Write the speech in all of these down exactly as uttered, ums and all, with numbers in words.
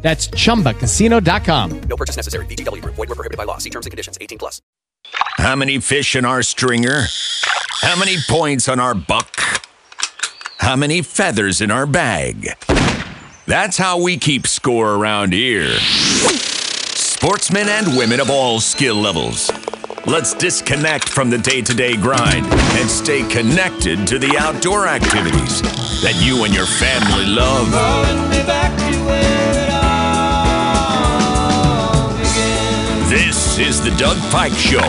That's chumba casino dot com. No purchase necessary. V G W Group. Void where prohibited by law. See terms and conditions. eighteen plus. How many fish in our stringer? How many points on our buck? How many feathers in our bag? That's how we keep score around here. Sportsmen and women of all skill levels. Let's disconnect from the day-to-day grind and stay connected to the outdoor activities that you and your family love. Rolling me back to where it all This is the Doug Pike Show,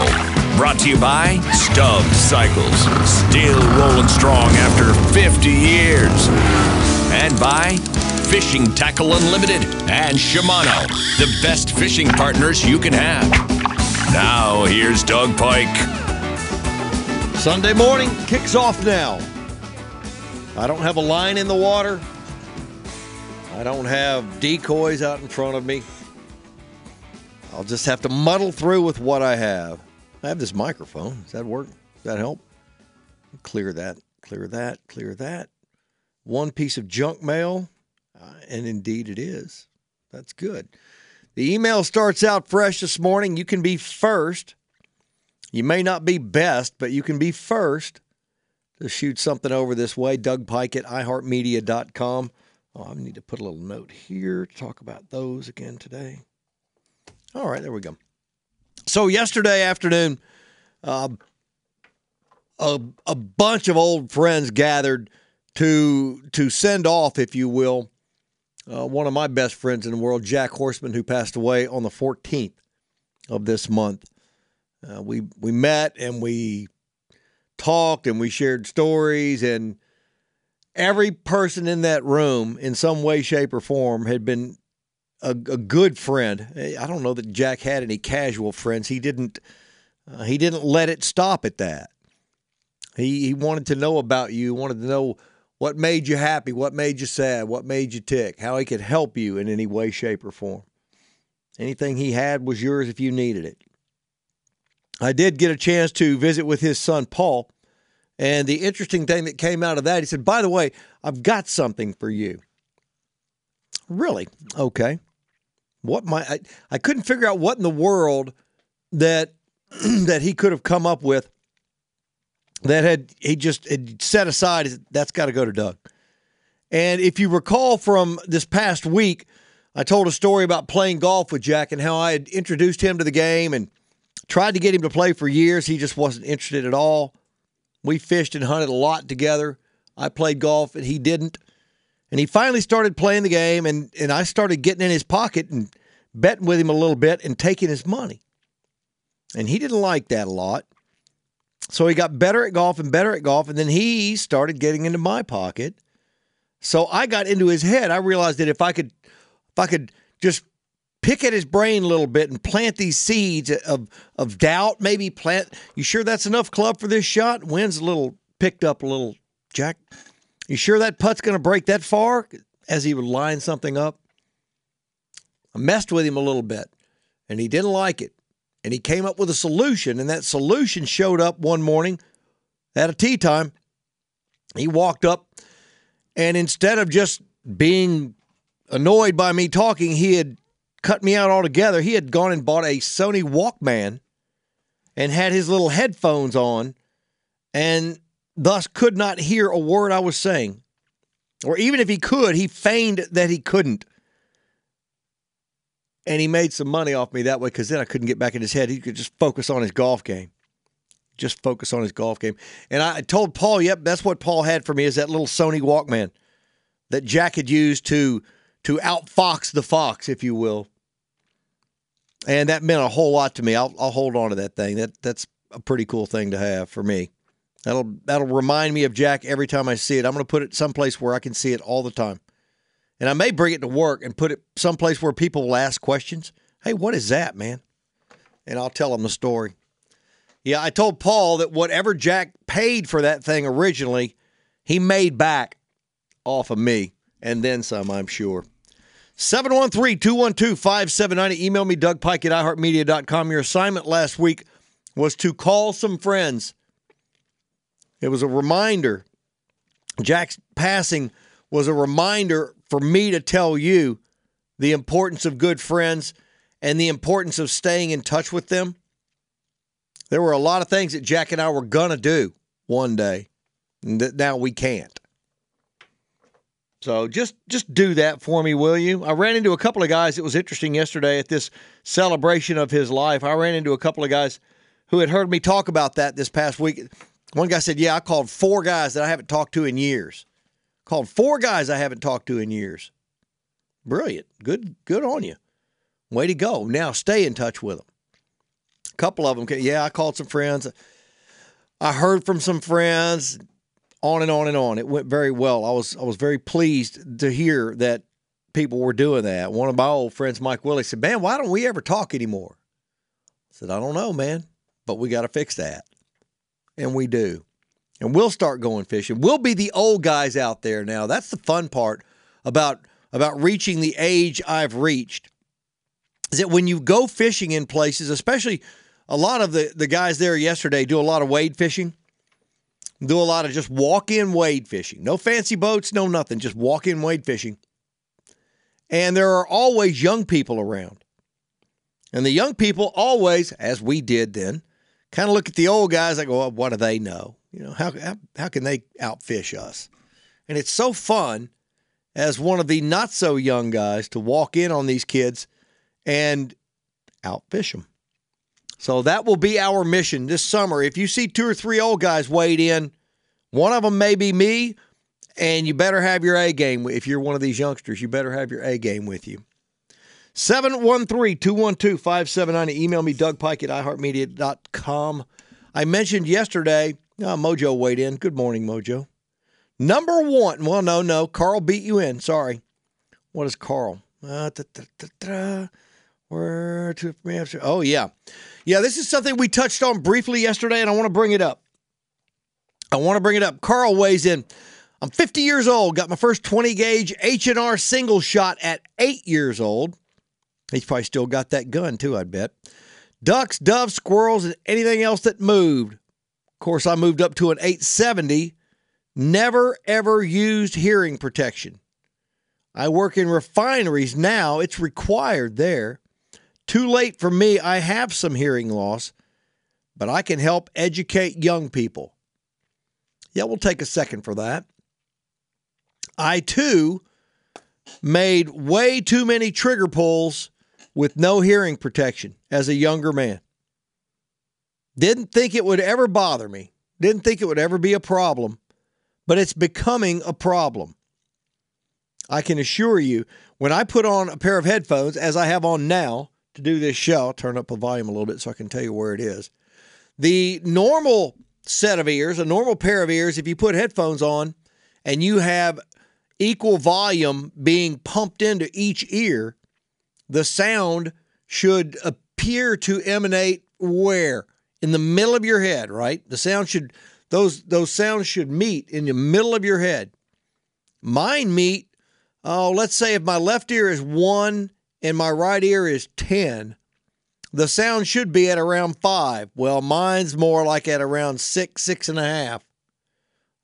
brought to you by Stubb Cycles, still rolling strong after fifty years, and by Fishing Tackle Unlimited and Shimano, the best fishing partners you can have. Now, here's Doug Pike. Sunday morning kicks off now. I don't have a line in the water. I don't have decoys out in front of me. I'll just have to muddle through with what I have. I have this microphone. Does that work? Does that help? Clear that, clear that, clear that. One piece of junk mail, uh, and indeed it is. That's good. The email starts out fresh this morning. You can be first. You may not be best, but you can be first to shoot something over this way. Doug Pike at i heart media dot com. Oh, I need to put a little note here to talk about those again today. All right, there we go. So yesterday afternoon, uh, a, a bunch of old friends gathered to to send off, if you will, uh, one of my best friends in the world, Jack Horseman, who passed away on the fourteenth of this month. Uh, we we met and we talked and we shared stories, and every person in that room in some way, shape, or form had been A, a good friend. I don't know that Jack had any casual friends. He didn't. Uh, he didn't let it stop at that. He he wanted to know about you. Wanted to know what made you happy, what made you sad, what made you tick, how he could help you in any way, shape, or form. Anything he had was yours if you needed it. I did get a chance to visit with his son Paul, and the interesting thing that came out of that, he said, "By the way, I've got something for you." Really? Okay. What my I, I couldn't figure out what in the world that that he could have come up with that had he just had set aside. That's got to go to Doug. And if you recall from this past week, I told a story about playing golf with Jack and how I had introduced him to the game and tried to get him to play for years. He just wasn't interested at all. We fished and hunted a lot together. I played golf and he didn't. And he finally started playing the game, and, and I started getting in his pocket and betting with him a little bit and taking his money. And he didn't like that a lot. So he got better at golf and better at golf, and then he started getting into my pocket. So I got into his head. I realized that if I could if I could just pick at his brain a little bit and plant these seeds of, of doubt, maybe plant, you sure that's enough club for this shot? Wynn's a little picked up a little, Jack. You sure that putt's going to break that far? As he would line something up. I messed with him a little bit, and he didn't like it. And he came up with a solution, and that solution showed up one morning at a tea time. He walked up, and instead of just being annoyed by me talking, he had cut me out altogether. He had gone and bought a Sony Walkman and had his little headphones on, and thus could not hear a word I was saying. Or even if he could, he feigned that he couldn't. And he made some money off me that way, because then I couldn't get back in his head. He could just focus on his golf game. Just focus on his golf game. And I told Paul, yep, that's what Paul had for me, is that little Sony Walkman that Jack had used to, to outfox the fox, if you will. And that meant a whole lot to me. I'll, I'll hold on to that thing. That, that's a pretty cool thing to have for me. That'll that'll remind me of Jack every time I see it. I'm going to put it someplace where I can see it all the time. And I may bring it to work and put it someplace where people will ask questions. Hey, what is that, man? and I'll tell him the story. Yeah, I told Paul that whatever Jack paid for that thing originally, he made back off of me, and then some, I'm sure. seven one three, two one two, five seven nine zero. Email me, Doug Pike at i heart media dot com. Your assignment last week was to call some friends. It was a reminder. Jack's passing was a reminder for me to tell you the importance of good friends and the importance of staying in touch with them. There were a lot of things that Jack and I were going to do one day that now we can't. So just just do that for me, will you? I ran into a couple of guys. It was interesting yesterday at this celebration of his life. I ran into a couple of guys who had heard me talk about that this past week. One guy said, yeah, I called four guys that I haven't talked to in years. Called four guys I haven't talked to in years. Brilliant. Good good on you. Way to go. Now stay in touch with them. A couple of them, yeah, I called some friends. I heard from some friends. On and on and on. It went very well. I was I was very pleased to hear that people were doing that. One of my old friends, Mike Willie, said, man, why don't we ever talk anymore? I said, I don't know, man, but we got to fix that. And we do. And we'll start going fishing. We'll be the old guys out there now. That's the fun part about, about reaching the age I've reached, is that when you go fishing in places, especially a lot of the, the guys there yesterday do a lot of wade fishing. Do a lot of just walk-in wade fishing. No fancy boats, no nothing, just walk-in wade fishing. And there are always young people around. And the young people always, as we did then, kind of look at the old guys like, well, what do they know? You know, how, how, how can they outfish us? And it's so fun as one of the not-so-young guys to walk in on these kids and outfish them. So that will be our mission this summer. If you see two or three old guys wade in, one of them may be me, and you better have your A game. If you're one of these youngsters, you better have your A game with you. seven one three, two one two, five seven nine zero. Email me, Doug Pike at i heart media dot com. I mentioned yesterday, oh, Mojo weighed in. Good morning, Mojo. Number one, well, no, no, Carl beat you in. Sorry. What is Carl? Uh, da, da, da, da. Where to, oh, yeah. Yeah, this is something we touched on briefly yesterday, and I want to bring it up. I want to bring it up. Carl weighs in. I'm fifty years old. Got my first twenty gauge H and R single shot at eight years old. He's probably still got that gun, too, I bet. Ducks, doves, squirrels, and anything else that moved. Of course, I moved up to an eight seventy. Never, ever used hearing protection. I work in refineries now. It's required there. Too late for me, I have some hearing loss, but I can help educate young people. Yeah, we'll take a second for that. I, too, made way too many trigger pulls with no hearing protection as a younger man. Didn't think it would ever bother me. Didn't think it would ever be a problem, but it's becoming a problem. I can assure you, when I put on a pair of headphones, as I have on now, to do this show, I'll turn up the volume a little bit so I can tell you where it is. The normal set of ears, a normal pair of ears, if you put headphones on and you have equal volume being pumped into each ear, the sound should appear to emanate where? In the middle of your head, right? The sound should, those those sounds should meet in the middle of your head. Mine meet, oh, let's say if my left ear is one and my right ear is ten, the sound should be at around five. Well, mine's more like at around six, six and a half.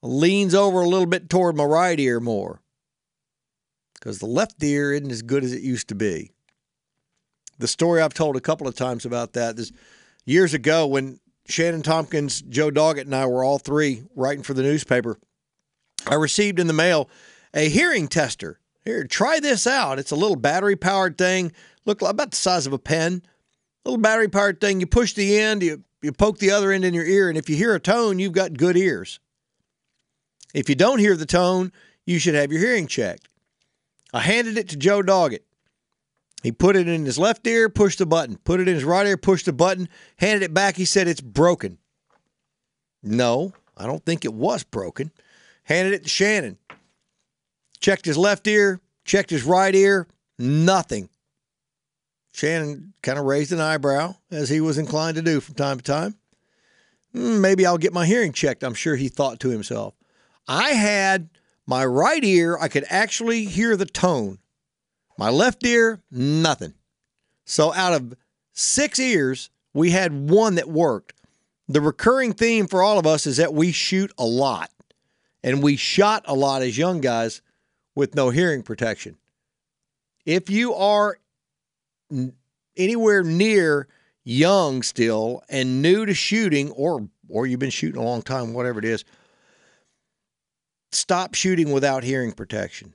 Leans over a little bit toward my right ear more because the left ear isn't as good as it used to be. The story I've told a couple of times about that is years ago when Shannon Tompkins, Joe Doggett, and I were all three writing for the newspaper, I received in the mail a hearing tester. Here, try this out. It's a little battery-powered thing. Look about the size of a pen. Little battery-powered thing. You push the end, you, you poke the other end in your ear, and if you hear a tone, you've got good ears. If you don't hear the tone, you should have your hearing checked. I handed it to Joe Doggett. He put it in his left ear, pushed the button. Put it in his right ear, pushed the button, handed it back. He said, it's broken. No, I don't think it was broken. Handed it to Shannon. Checked his left ear, checked his right ear, nothing. Shannon kind of raised an eyebrow, as he was inclined to do from time to time. Maybe I'll get my hearing checked, I'm sure he thought to himself. I had my right ear, I could actually hear the tone. My left ear, nothing. So out of six ears, we had one that worked. The recurring theme for all of us is that we shoot a lot. And we shot a lot as young guys with no hearing protection. If you are anywhere near young still and new to shooting, or or you've been shooting a long time, whatever it is, stop shooting without hearing protection.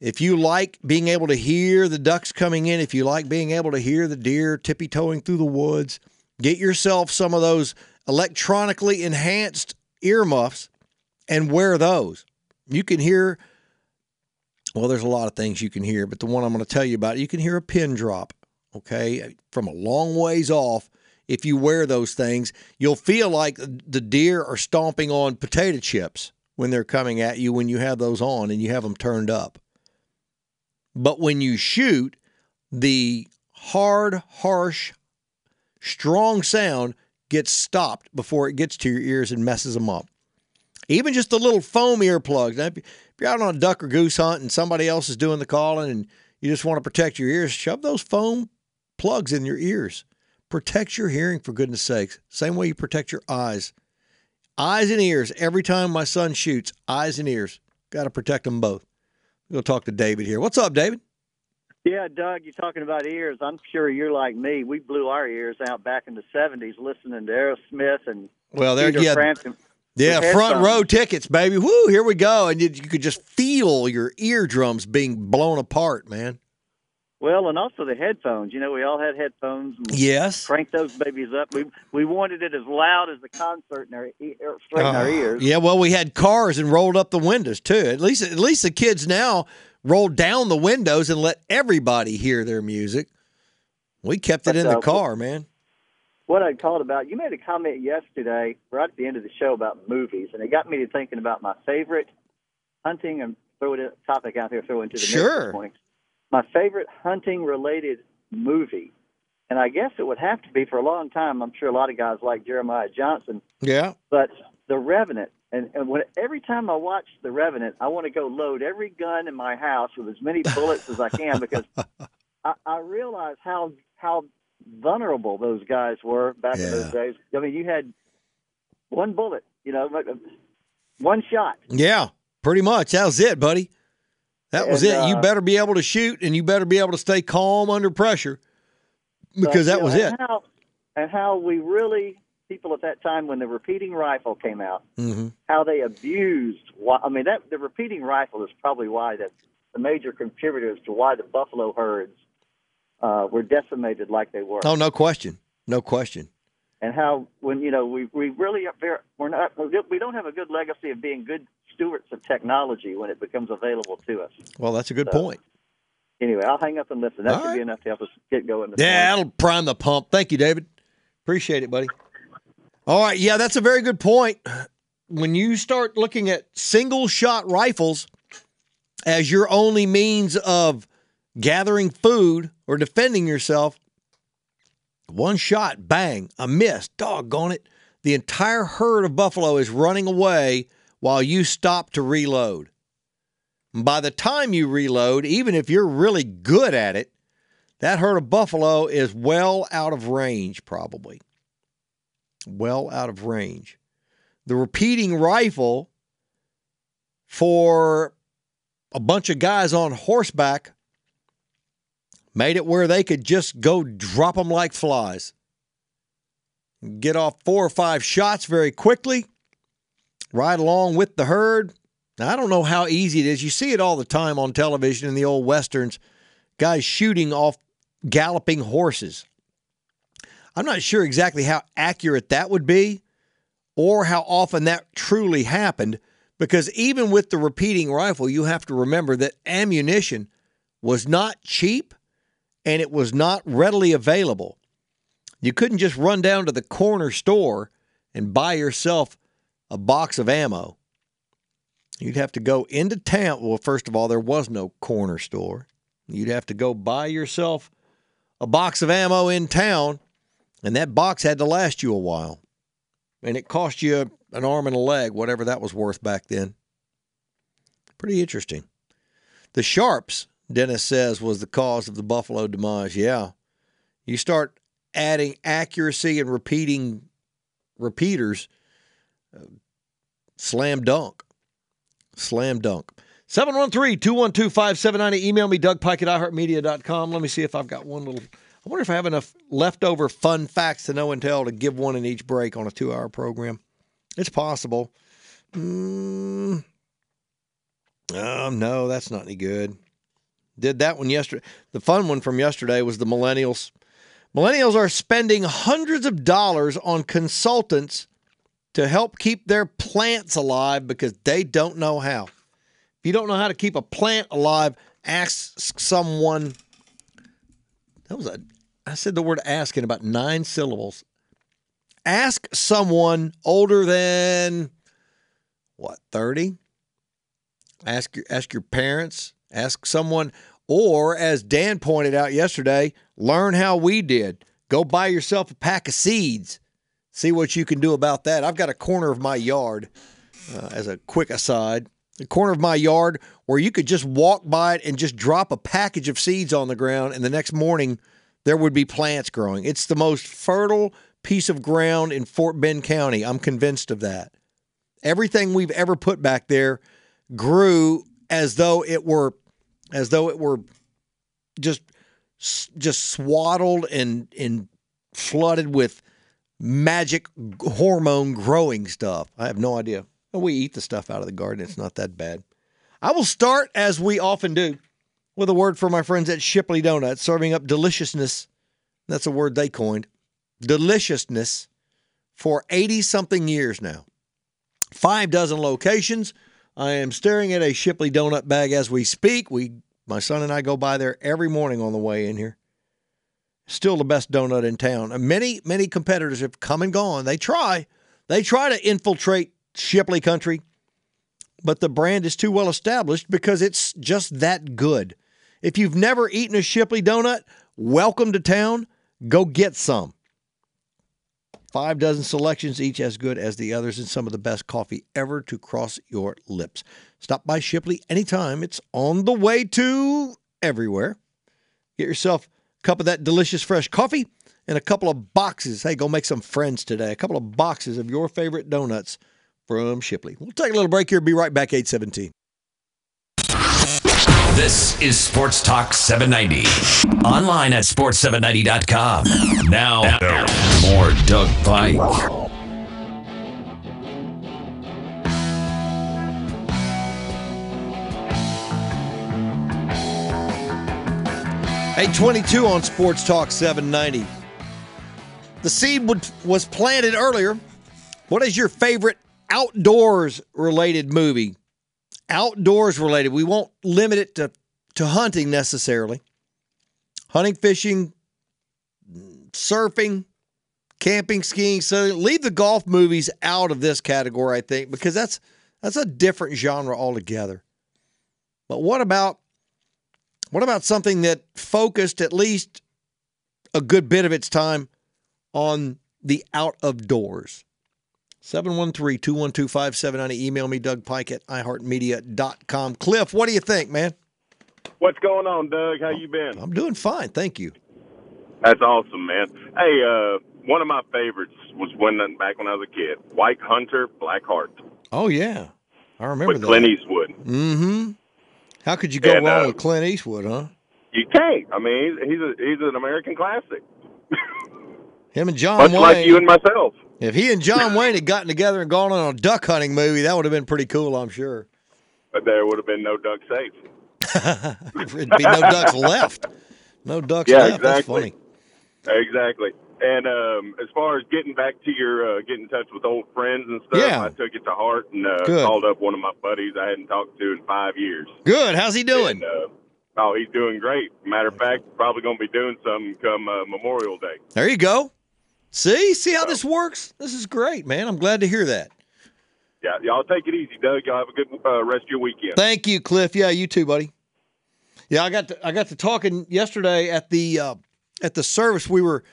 If you like being able to hear the ducks coming in, if you like being able to hear the deer tippy-toeing through the woods, get yourself some of those electronically enhanced earmuffs and wear those. You can hear, well, there's a lot of things you can hear, but the one I'm going to tell you about, you can hear a pin drop, okay, from a long ways off. If you wear those things, you'll feel like the deer are stomping on potato chips when they're coming at you when you have those on and you have them turned up. But when you shoot, the hard, harsh, strong sound gets stopped before it gets to your ears and messes them up. Even just the little foam earplugs. Now, if you're out on a duck or goose hunt and somebody else is doing the calling and you just want to protect your ears, shove those foam plugs in your ears. Protect your hearing, for goodness sakes. Same way you protect your eyes. Eyes and ears. Every time my son shoots, eyes and ears. Got to protect them both. We'll talk to David here. What's up, David? Yeah, Doug, you're talking about ears. I'm sure you're like me. We blew our ears out back in the seventies listening to Aerosmith and well, there, Peter yeah, Frampton. Yeah, front headphones. Row tickets, baby. Woo, here we go. And you, you could just feel your eardrums being blown apart, man. Well, and also the headphones. You know, we all had headphones. And yes. Cranked those babies up. We we wanted it as loud as the concert in our, e- straight uh, in our ears. Yeah, well, we had cars and rolled up the windows, too. At least, at least the kids now roll down the windows and let everybody hear their music. We kept it That's in the awful. car, man. What I called about, you made a comment yesterday right at the end of the show about movies, and it got me to thinking about my favorite hunting and throw it a topic out here, throw into the sure. next point. My favorite hunting-related movie, and I guess it would have to be for a long time. I'm sure a lot of guys like Jeremiah Johnson. Yeah. But The Revenant, and, and when, every time I watch The Revenant, I want to go load every gun in my house with as many bullets as I can because I, I realize how how vulnerable those guys were back yeah. in those days. I mean, you had one bullet, you know, one shot. Yeah, pretty much. That was it, buddy. That was and, it. Uh, you better be able to shoot, and you better be able to stay calm under pressure, because but, that yeah, was and it. How, and how we really, people at that time, when the repeating rifle came out, mm-hmm. how they abused, I mean, that the repeating rifle is probably why that's the major contributor as to why the buffalo herds uh, were decimated like they were. Oh, no question. No question. And how, when, you know, we, we really, we're not, we don't have a good legacy of being good stewards of technology when it becomes available to us. Well, that's a good so, point. Anyway, I'll hang up and listen. That All should right. be enough to help us get going. Yeah, that'll prime the pump. Thank you, David. Appreciate it, buddy. All right. Yeah, that's a very good point. When you start looking at single shot rifles as your only means of gathering food or defending yourself, one shot, bang, a miss, doggone it. The entire herd of buffalo is running away while you stop to reload. And by the time you reload, even if you're really good at it, that herd of buffalo is well out of range probably. Well out of range. The repeating rifle for a bunch of guys on horseback made it where they could just go drop them like flies. Get off four or five shots very quickly. Ride along with the herd. Now, I don't know how easy it is. You see it all the time on television in the old westerns. Guys shooting off galloping horses. I'm not sure exactly how accurate that would be or how often that truly happened. Because even with the repeating rifle, you have to remember that ammunition was not cheap. And it was not readily available. You couldn't just run down to the corner store and buy yourself a box of ammo. You'd have to go into town. Well, first of all, there was no corner store. You'd have to go buy yourself a box of ammo in town, and that box had to last you a while. And it cost you an arm and a leg, whatever that was worth back then. Pretty interesting. The Sharps, Dennis says, was the cause of the Buffalo demise. Yeah. You start adding accuracy and repeating repeaters. Uh, slam dunk. Slam dunk. seven one three, two one two, five seven nine zero. Email me, Doug Pike at i heart media dot com. Let me see if I've got one little... I wonder if I have enough leftover fun facts to know and tell to give one in each break on a two-hour program. It's possible. Mm. Oh, no, that's not any good. Did that one yesterday. The fun one from yesterday was the millennials. Millennials are spending hundreds of dollars on consultants to help keep their plants alive because they don't know how. If you don't know how to keep a plant alive, ask someone. That was a, I said the word ask in about nine syllables. Ask someone older than, what, thirty? Ask your, ask your parents. Ask someone. Or, as Dan pointed out yesterday, learn how we did. Go buy yourself a pack of seeds. See what you can do about that. I've got a corner of my yard, uh, as a quick aside, the corner of my yard where you could just walk by it and just drop a package of seeds on the ground, and the next morning there would be plants growing. It's the most fertile piece of ground in Fort Bend County. I'm convinced of that. Everything we've ever put back there grew as though it were, as though it were just, just swaddled and, and flooded with magic hormone growing stuff. I have no idea. We eat the stuff out of the garden. It's not that bad. I will start, as we often do, with a word for my friends at Shipley Donuts, serving up deliciousness. That's a word they coined. Deliciousness for eighty-something years now. Five dozen locations. I am staring at a Shipley Donut bag as we speak. We, my son and I go by there every morning on the way in here. Still the best donut in town. Many, many competitors have come and gone. They try. They try to infiltrate Shipley country, but the brand is too well established because it's just that good. If you've never eaten a Shipley donut, welcome to town. Go get some. Five dozen selections, each as good as the others, and some of the best coffee ever to cross your lips. Stop by Shipley anytime. It's on the way to everywhere. Get yourself a cup of that delicious fresh coffee and a couple of boxes. Hey, go make some friends today. A couple of boxes of your favorite donuts from Shipley. We'll take a little break here. Be right back, eight seventeen. This is Sports Talk seven ninety. Online at sports seven ninety dot com. Now, more Doug Pike. eight twenty-two on Sports Talk seven ninety. The seed would, was planted earlier. What is your favorite outdoors-related movie? Outdoors-related. We won't limit it to, to hunting necessarily. Hunting, fishing, surfing, camping, skiing. So leave the golf movies out of this category, I think, because that's that's a different genre altogether. But what about what about something that focused at least a good bit of its time on the out of doors? seven one three, two one two, five seven nine zero. Email me, Doug Pike at i heart media dot com. Cliff, what do you think, man? What's going on, Doug? How you been? I'm doing fine, thank you. That's awesome, man. Hey, uh, one of my favorites was when back when I was a kid, White Hunter Black Heart. Oh yeah, I remember with that. Clint Eastwood. Mm-hmm. How could you go and, wrong uh, with Clint Eastwood, huh? You can't. I mean, he's a, he's an American classic. Him and John Much Wayne. Much like you and myself. If he and John Wayne had gotten together and gone on a duck hunting movie, that would have been pretty cool, I'm sure. But there would have been no ducks safe. There'd be no ducks left. No ducks yeah, left. Exactly. That's funny. Exactly. And um, as far as getting back to your, uh, getting in touch with old friends and stuff, yeah. I took it to heart and uh, called up one of my buddies I hadn't talked to in five years. Good. How's he doing? And, uh, oh, he's doing great. Matter of fact, probably going to be doing something come uh, Memorial Day. There you go. See? See how this works? This is great, man. I'm glad to hear that. Yeah, y'all take it easy, Doug. Y'all have a good uh, rest of your weekend. Thank you, Cliff. Yeah, you too, buddy. Yeah, I got to, I got to talking yesterday at the uh, at the service, we were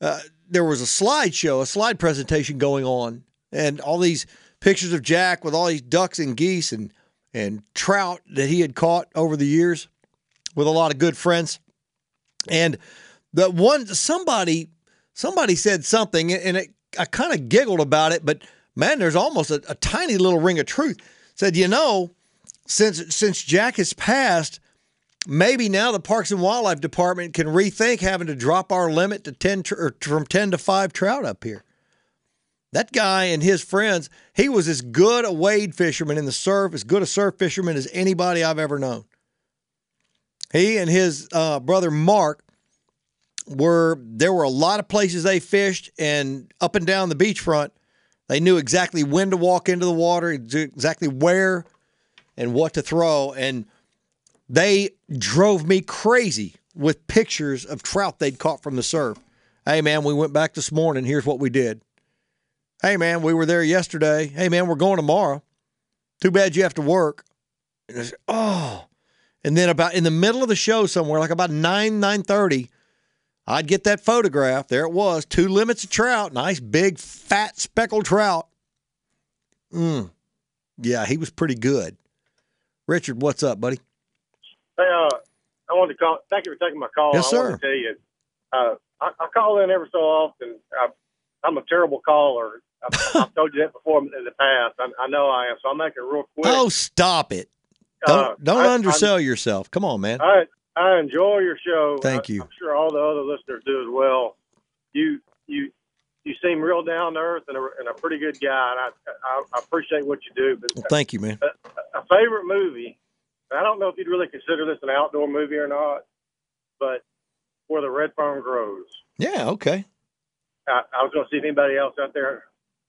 uh, there was a slideshow, a slide presentation going on, and all these pictures of Jack with all these ducks and geese and and trout that he had caught over the years with a lot of good friends. And the one somebody somebody said something, and it, I kind of giggled about it, but man, there's almost a, a tiny little ring of truth. Said, you know, since since Jack has passed, maybe now the Parks and Wildlife Department can rethink having to drop our limit to ten tr- or from ten to five trout up here. That guy and his friends, he was as good a wade fisherman in the surf, as good a surf fisherman as anybody I've ever known. He and his uh, brother Mark were, there were a lot of places they fished, and up and down the beachfront, they knew exactly when to walk into the water, exactly where and what to throw. And they drove me crazy with pictures of trout they'd caught from the surf. Hey, man, we went back this morning. Here's what we did. Hey, man, we were there yesterday. Hey, man, we're going tomorrow. Too bad you have to work. And I said, oh. And then about in the middle of the show somewhere, like about nine, nine thirty, I'd get that photograph. There it was. Two limits of trout. Nice, big, fat, speckled trout. Mm. Yeah, he was pretty good. Richard, what's up, buddy? Hey, uh, I wanted to call. Thank you for taking my call. Yes, sir. I wanted to tell you, uh, I, I call in every so often. I, I'm a terrible caller. I've, I've told you that before in the past. I, I know I am, so I'll make it real quick. Oh, stop it. Don't, uh, don't I, undersell I, yourself. Come on, man. I, I enjoy your show. Thank I, you. I'm sure all the other listeners do as well. You you you seem real down to earth and a, and a pretty good guy, and I, I, I appreciate what you do. But well, thank you, man. A, a favorite movie, I don't know if you'd really consider this an outdoor movie or not, but Where the Red Fern Grows. Yeah, okay. I, I was going to see if anybody else out there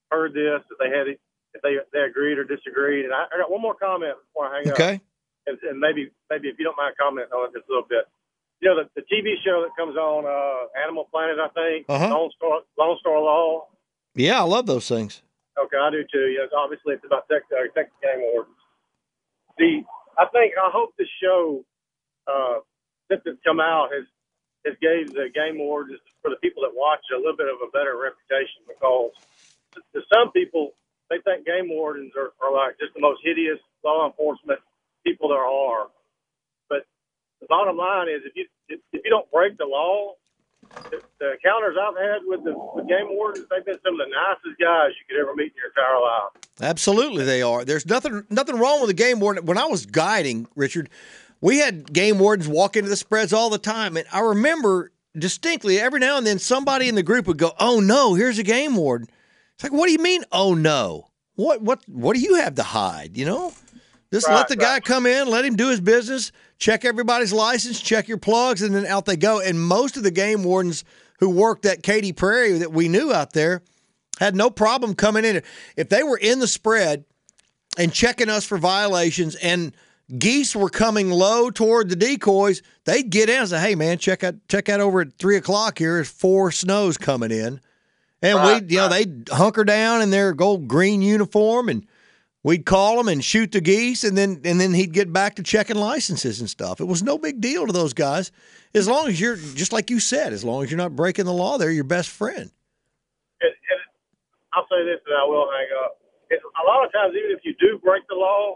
heard this, if they had, if they they agreed or disagreed. And I, I got one more comment before I hang okay. up. Okay. And, and maybe, maybe if you don't mind commenting on it just a little bit. You know, the, the T V show that comes on, uh, Animal Planet, I think, uh-huh. Lone Star, Lone Star Law. Yeah, I love those things. Okay, I do too. Yes, obviously, it's about Texas, uh, Texas Game Wardens. The I think I hope this show, uh, since it's come out, has has gave the game wardens for the people that watch it a little bit of a better reputation, because to, to some people they think game wardens are, are like just the most hideous law enforcement people there are. But the bottom line is, if you if, if you don't break the law, the, the encounters I've had with the with game wardens, they've been some of the nicest guys you could ever meet in your entire life. Absolutely, they are. There's nothing nothing wrong with a game warden. When I was guiding, Richard, we had game wardens walk into the spreads all the time, and I remember distinctly every now and then somebody in the group would go, "Oh no, here's a game warden." It's like, what do you mean, "Oh no"? What what what do you have to hide? You know, just right, let the right. guy come in, let him do his business. Check everybody's license, check your plugs, and then out they go. And most of the game wardens who worked at Katy Prairie that we knew out there had no problem coming in. If they were in the spread and checking us for violations and geese were coming low toward the decoys, they'd get in and say, "Hey, man, check out check out over at three o'clock here. There's four snows coming in." And right, we'd, you right. know, they'd hunker down in their gold-green uniform, and we'd call him and shoot the geese, and then and then he'd get back to checking licenses and stuff. It was no big deal to those guys. As long as you're, just like you said, as long as you're not breaking the law, they're your best friend. And, and I'll say this, and I will hang up. It's, a lot of times, even if you do break the law.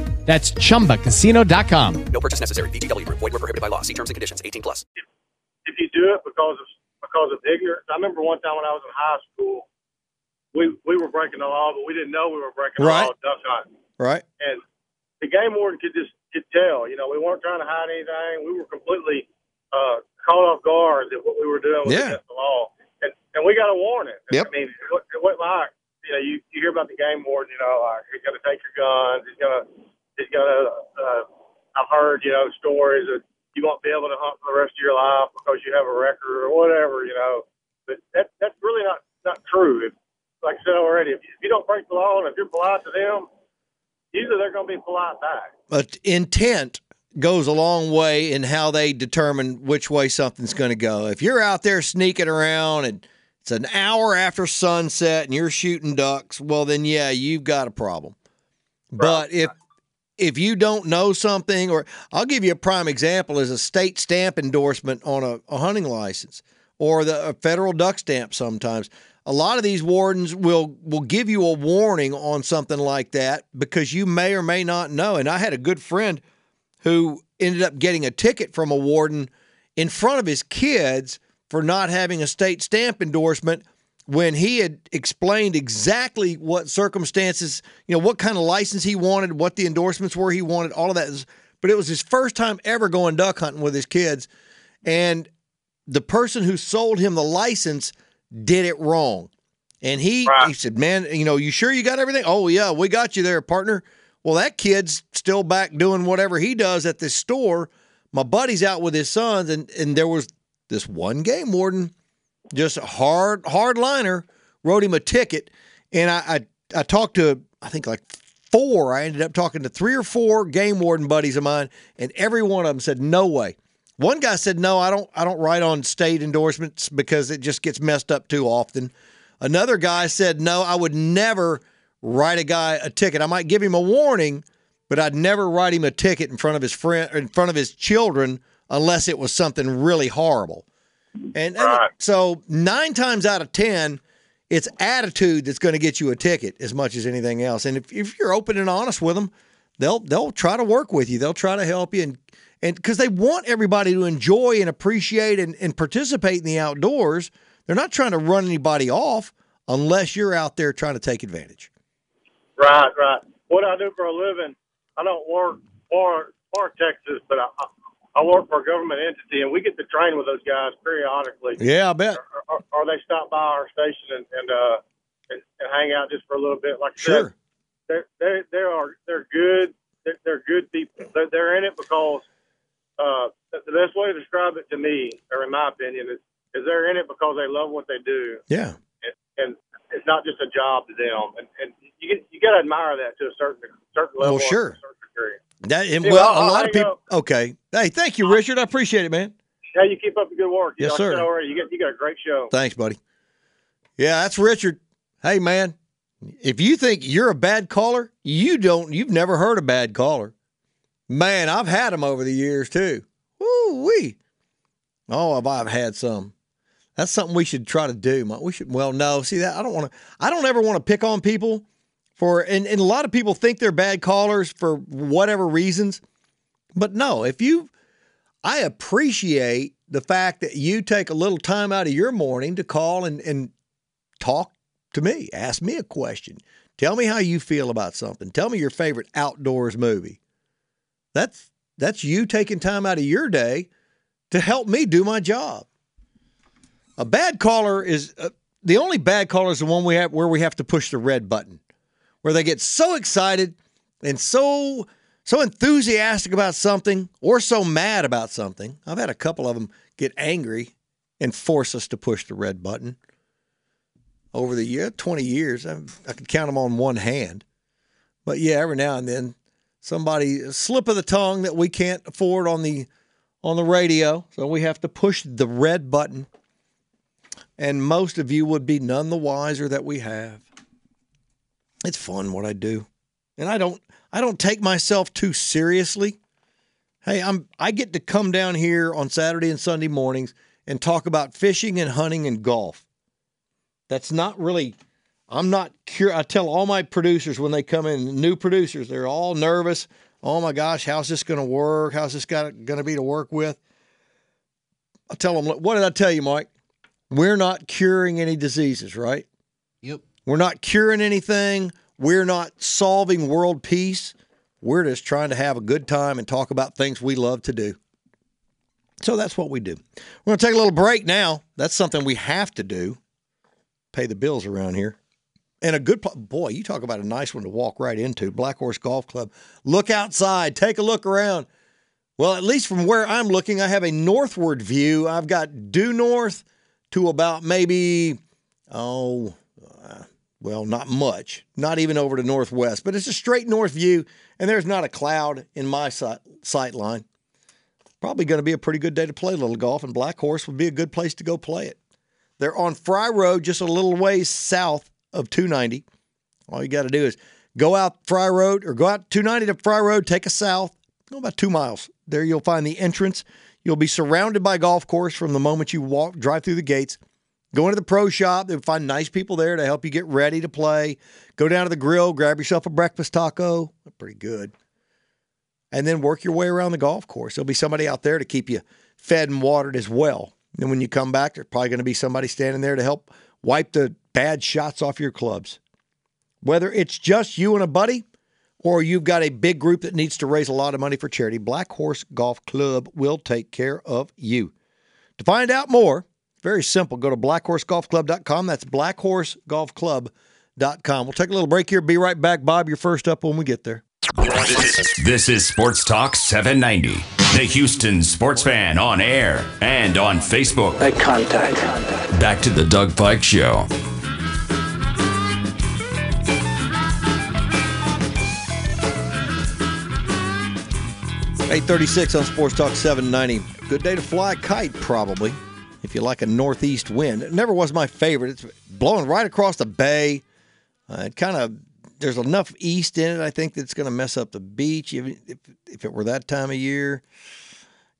That's chumba casino dot com. No purchase necessary. V G W Group. Void where prohibited by law. See terms and conditions. eighteen plus. If, if you do it because of because of ignorance, I remember one time when I was in high school, we we were breaking the law, but we didn't know we were breaking the right. law of duck hunting. Right. And the game warden could just could tell. You know, we weren't trying to hide anything. We were completely uh, caught off guard that what we were doing was yeah. against the law, and and we got a warning. Yep. I mean, it, it wasn't like you know you, you hear about the game warden. You know, like he's going to take your guns. He's going to He's gonna. Uh, I've heard, you know, stories that you won't be able to hunt for the rest of your life because you have a record or whatever, you know. But that that's really not, not true. If like I said already, if you don't break the law and if you're polite to them, usually they're going to be polite back. But intent goes a long way in how they determine which way something's going to go. If you're out there sneaking around and it's an hour after sunset and you're shooting ducks, well, then, yeah, you've got a problem. Right. But if if you don't know something, or I'll give you a prime example is a state stamp endorsement on a, a hunting license or the a federal duck stamp sometimes. A lot of these wardens will, will give you a warning on something like that because you may or may not know. And I had a good friend who ended up getting a ticket from a warden in front of his kids for not having a state stamp endorsement when he had explained exactly what circumstances, you know, what kind of license he wanted, what the endorsements were he wanted, all of that. But it was his first time ever going duck hunting with his kids. And the person who sold him the license did it wrong. And he, right. he said, man, you know, you sure you got everything? Oh, yeah, we got you there, partner. Well, that kid's still back doing whatever he does at this store. My buddy's out with his sons, and, and there was this one game warden, just a hard, hard liner, wrote him a ticket. And I, I, I talked to, I think, like four. I ended up talking to three or four game warden buddies of mine, and every one of them said, no way. One guy said, no, I don't I don't write on state endorsements because it just gets messed up too often. Another guy said, no, I would never write a guy a ticket. I might give him a warning, but I'd never write him a ticket in front of his friend, in front of his children, unless it was something really horrible. And, right. and so nine times out of ten, it's attitude that's going to get you a ticket as much as anything else. And if, if you're open and honest with them, they'll they'll try to work with you. They'll try to help you and. And because they want everybody to enjoy and appreciate and, and participate in the outdoors, they're not trying to run anybody off unless you're out there trying to take advantage. Right, right. What I do for a living, I don't work for, for Texas, but I, I work for a government entity, and we get to train with those guys periodically. Yeah, I bet. Or, or, or they stop by our station and and, uh, and and hang out just for a little bit. Like I sure. said, they're, they're, they are, they're good. They're, they're good people. They're, they're in it because... Uh, the best way to describe it to me, or in my opinion, is, is they're in it because they love what they do. Yeah. And, and it's not just a job to them. And, and you you got to admire that to a certain certain level. Well, sure. That, and, See, well, I'll, a lot of people. Up. Okay. Hey, thank you, Richard. I appreciate it, man. Yeah, you keep up the good work. You yes, know, sir. Already, you, got, you got a great show. Thanks, buddy. Yeah, that's Richard. Hey, man, if you think you're a bad caller, you don't, you've never heard a bad caller. Man, I've had them over the years, too. Woo-wee. Oh, I've, I've had some. That's something we should try to do. We should. Well, no. See, that I don't want to. I don't ever want to pick on people for, and, and a lot of people think they're bad callers for whatever reasons. But no, if you, I appreciate the fact that you take a little time out of your morning to call and, and talk to me. Ask me a question. Tell me how you feel about something. Tell me your favorite outdoors movie. That's that's you taking time out of your day to help me do my job. A bad caller is uh, the only bad caller is the one we have where we have to push the red button, where they get so excited and so so enthusiastic about something or so mad about something. I've had a couple of them get angry and force us to push the red button. Over the year, twenty years, I, I could count them on one hand. But yeah, every now and then. Somebody a slip of the tongue that we can't afford on the on the radio, so we have to push the red button. And most of you would be none the wiser that we have. It's fun what I do, and I don't I don't take myself too seriously. Hey, I'm I get to come down here on Saturday and Sunday mornings and talk about fishing and hunting and golf. That's not really. I'm not curious. I tell all my producers when they come in, new producers, they're all nervous. Oh my gosh, how's this going to work? How's this going to be to work with? I tell them, what did I tell you, Mike? We're not curing any diseases, right? Yep. We're not curing anything. We're not solving world peace. We're just trying to have a good time and talk about things we love to do. So that's what we do. We're going to take a little break now. That's something we have to do. Pay the bills around here. And a good, boy, you talk about a nice one to walk right into, Black Horse Golf Club. Look outside. Take a look around. Well, at least from where I'm looking, I have a northward view. I've got due north to about maybe, oh, well, not much, not even over to northwest, but it's a straight north view, and there's not a cloud in my sight, sight line. Probably going to be a pretty good day to play a little golf, and Black Horse would be a good place to go play it. They're on Fry Road, just a little ways south of two ninety. All you got to do is go out Fry Road, or go out two ninety to Fry Road, take a south, go about two miles. There you'll find the entrance. You'll be surrounded by golf course from the moment you walk, drive through the gates. Go into the pro shop. They'll find nice people there to help you get ready to play. Go down to the grill, grab yourself a breakfast taco. Pretty good. And then work your way around the golf course. There'll be somebody out there to keep you fed and watered as well. And when you come back, there's probably going to be somebody standing there to help wipe the bad shots off your clubs. Whether it's just you and a buddy, or you've got a big group that needs to raise a lot of money for charity, Black Horse Golf Club will take care of you. To find out more, very simple, go to black horse golf club dot com. That's black horse golf club dot com. We'll take a little break here. Be right back. Bob, you're first up when we get there. This is Sports Talk seven ninety, the Houston sports fan on air and on Facebook. Make contact. Back to the Doug Pike Show. eight thirty-six on Sports Talk seven ninety. Good day to fly a kite, probably, if you like a northeast wind. It never was my favorite. It's blowing right across the bay. Uh, it kind of, there's enough east in it, I think, that's going to mess up the beach. If, if, if it were that time of year,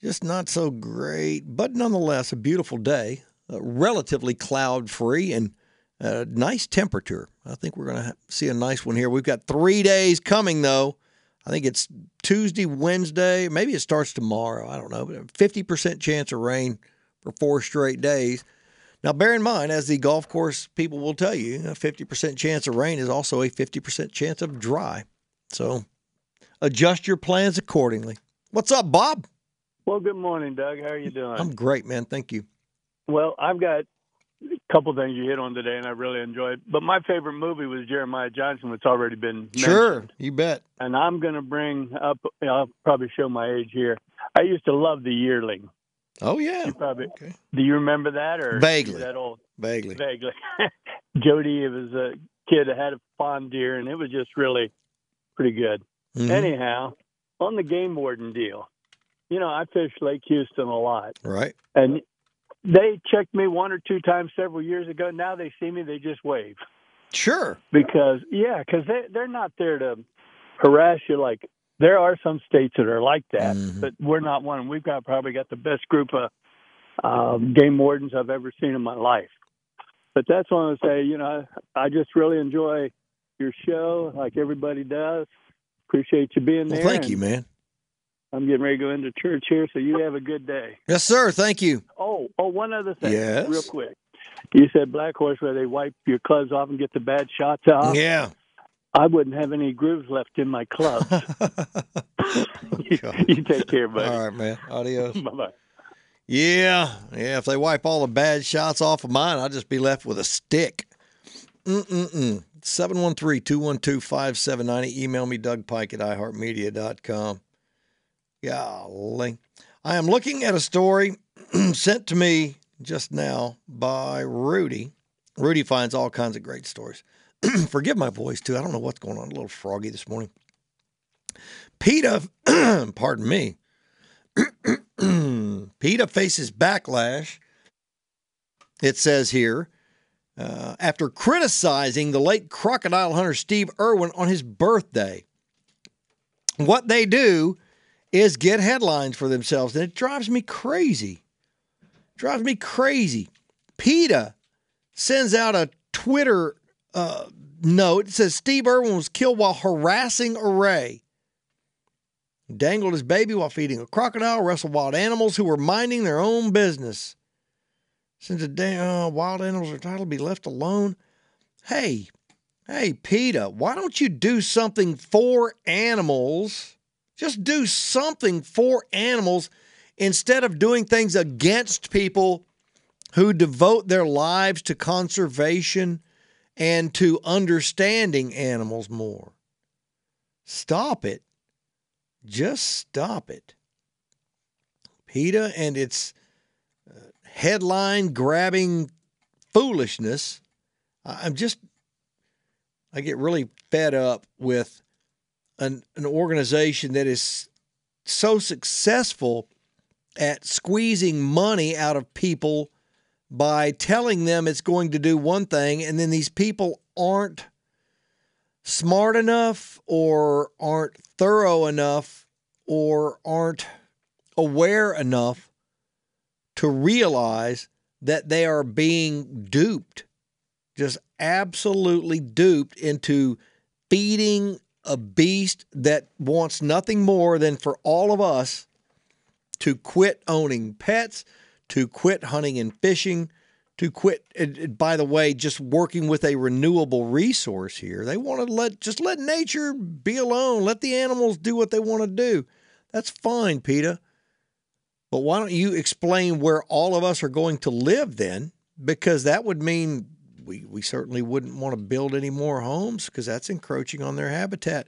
just not so great. But nonetheless, a beautiful day, uh, relatively cloud-free and a uh, nice temperature. I think we're going to see a nice one here. We've got three days coming, though. I think it's Tuesday, Wednesday. Maybe it starts tomorrow. I don't know. But a fifty percent chance of rain for four straight days. Now, bear in mind, as the golf course people will tell you, a fifty percent chance of rain is also a fifty percent chance of dry. So adjust your plans accordingly. What's up, Bob? Well, good morning, Doug. How are you doing? I'm great, man. Thank you. Well, I've got a couple things you hit on today, and I really enjoyed. But my favorite movie was Jeremiah Johnson, which already been mentioned. Sure, you bet. And I'm going to bring up, you know, I'll probably show my age here. I used to love The Yearling. Oh, yeah. You probably, okay. Do you remember that? Or vaguely. That old, vaguely. Vaguely. Jody, it was a kid that had a pond deer, and it was just really pretty good. Mm-hmm. Anyhow, on the game warden deal, you know, I fish Lake Houston a lot. Right. And they checked me one or two times several years ago. Now they see me, they just wave. Sure. Because, yeah, because they, they're not there to harass you. Like, there are some states that are like that, mm-hmm. but we're not one. We've got probably got the best group of um, game wardens I've ever seen in my life. But that's what I want to say. You know, I just really enjoy your show like everybody does. Appreciate you being well, there. Thank you, man. I'm getting ready to go into church here, so you have a good day. Yes, sir. Thank you. Oh, oh, one other thing, yes. real quick. You said Black Horse, where they wipe your clubs off and get the bad shots off. Yeah. I wouldn't have any grooves left in my clubs. oh, you, you take care, buddy. All right, man. Adios. Bye-bye. Yeah. Yeah, if they wipe all the bad shots off of mine, I'll just be left with a stick. Mm-mm-mm. seven one three, two one two, five seven nine zero. Email me, doug pike at i heart media dot com. Golly. I am looking at a story sent to me just now by Rudy. Rudy finds all kinds of great stories. Forgive my voice, too. I don't know what's going on. I'm a little froggy this morning. PETA, pardon me, PETA faces backlash, it says here, uh, after criticizing the late crocodile hunter Steve Irwin on his birthday. What they do is get headlines for themselves, and it drives me crazy. Drives me crazy. PETA sends out a Twitter uh, note. It says, Steve Irwin was killed while harassing a ray. He dangled his baby while feeding a crocodile, wrestled wild animals who were minding their own business. Since the day, uh, wild animals are entitled to be left alone. Hey, hey, PETA, why don't you do something for animals? Just do something for animals instead of doing things against people who devote their lives to conservation and to understanding animals more. Stop it. Just stop it. PETA and its headline-grabbing foolishness. I'm just, I get really fed up with an, an organization that is so successful at squeezing money out of people by telling them it's going to do one thing, and then these people aren't smart enough or aren't thorough enough or aren't aware enough to realize that they are being duped, just absolutely duped into feeding a beast that wants nothing more than for all of us to quit owning pets, to quit hunting and fishing, to quit, and, and by the way, just working with a renewable resource here. They want to let, just let nature be alone. Let the animals do what they want to do. That's fine, PETA. But why don't you explain where all of us are going to live then? Because that would mean we, we certainly wouldn't want to build any more homes because that's encroaching on their habitat.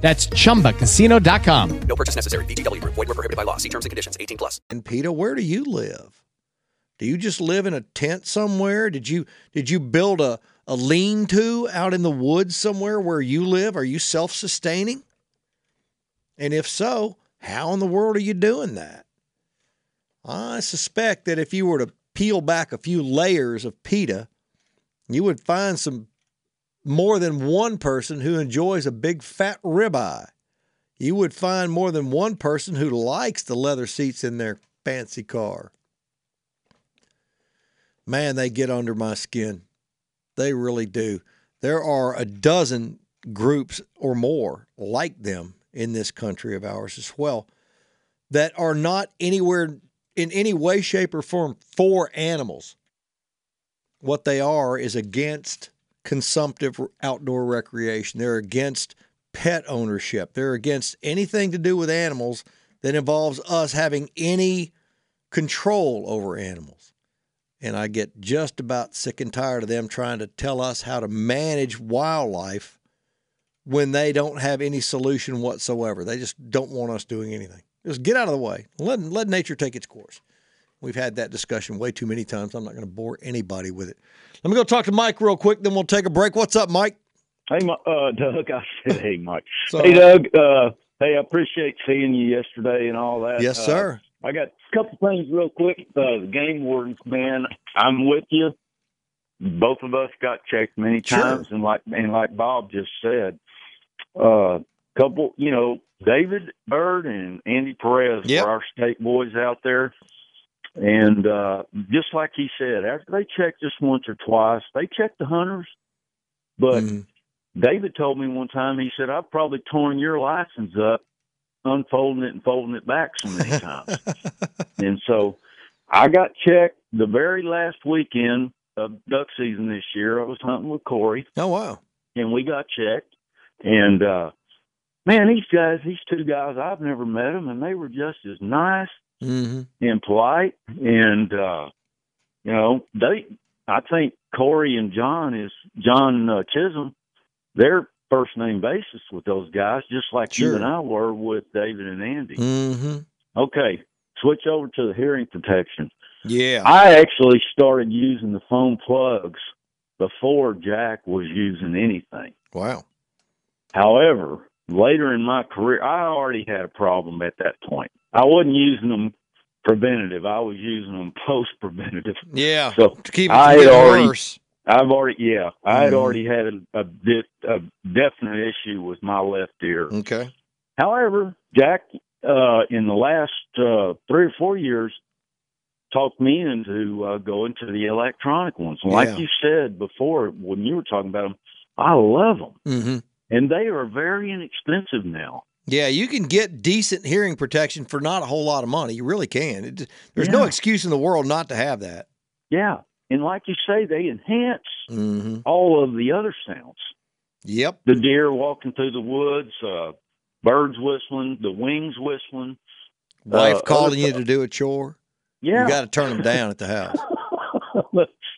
That's chumba casino dot com. No purchase necessary. V G W Group. Void where prohibited by law. See terms and conditions. eighteen plus. And PETA, where do you live? Do you just live in a tent somewhere? Did you did you build a, a lean-to out in the woods somewhere where you live? Are you self-sustaining? And if so, how in the world are you doing that? I suspect that if you were to peel back a few layers of PETA, you would find some more than one person who enjoys a big fat ribeye. You would find more than one person who likes the leather seats in their fancy car. Man, they get under my skin. They really do. There are a dozen groups or more like them in this country of ours as well that are not anywhere in any way, shape, or form for animals. What they are is against consumptive outdoor recreation. They're against pet ownership. They're against anything to do with animals that involves us having any control over animals. And I get just about sick and tired of them trying to tell us how to manage wildlife when they don't have any solution whatsoever. They just don't want us doing anything. Just get out of the way. Let, let nature take its course. We've had that discussion way too many times. I'm not going to bore anybody with it. Let me go talk to Mike real quick, then we'll take a break. What's up, Mike? Hey, uh, Doug. I said, hey, Mike. So, hey, Doug. Uh, hey, I appreciate seeing you yesterday and all that. Yes, sir. Uh, I got a couple things real quick. Uh, the game wardens, man, I'm with you. Both of us got checked many times, sure. and like and like Bob just said, uh, couple, you know, David Byrd and Andy Perez yep. were our state boys out there. And uh, just like he said, after they checked us once or twice, they checked the hunters. But mm. David told me one time, he said, I've probably torn your license up, unfolding it and folding it back so many times. And so I got checked the very last weekend of duck season this year. I was hunting with Corey. Oh, wow. And we got checked. And, uh, man, these guys, these two guys, I've never met them, and they were just as nice. Mm-hmm. And polite, and uh, you know, they. I think Corey and John is John uh, Chisholm. They're first name basis with those guys, just like sure. you and I were with David and Andy. Mm-hmm. Okay, switch over to the hearing protection. Yeah, I actually started using the foam plugs before Jack was using anything. Wow. However, later in my career, I already had a problem at that point. I wasn't using them preventative. I was using them post-preventative. Yeah. So to keep it I had already, worse. I've already, yeah, I mm. had already had a, a, bit, a definite issue with my left ear. Okay. However, Jack, uh, in the last uh, three or four years, talked me into uh, going to the electronic ones. And like yeah. you said before, when you were talking about them, I love them. Mm-hmm. And they are very inexpensive now. Yeah, you can get decent hearing protection for not a whole lot of money. You really can. It, there's yeah. no excuse in the world not to have that. Yeah, and like you say, they enhance mm-hmm. all of the other sounds. Yep. The deer walking through the woods, uh, birds whistling, the wings whistling. Wife uh, calling you to do a chore? Yeah. You got to turn them down at the house.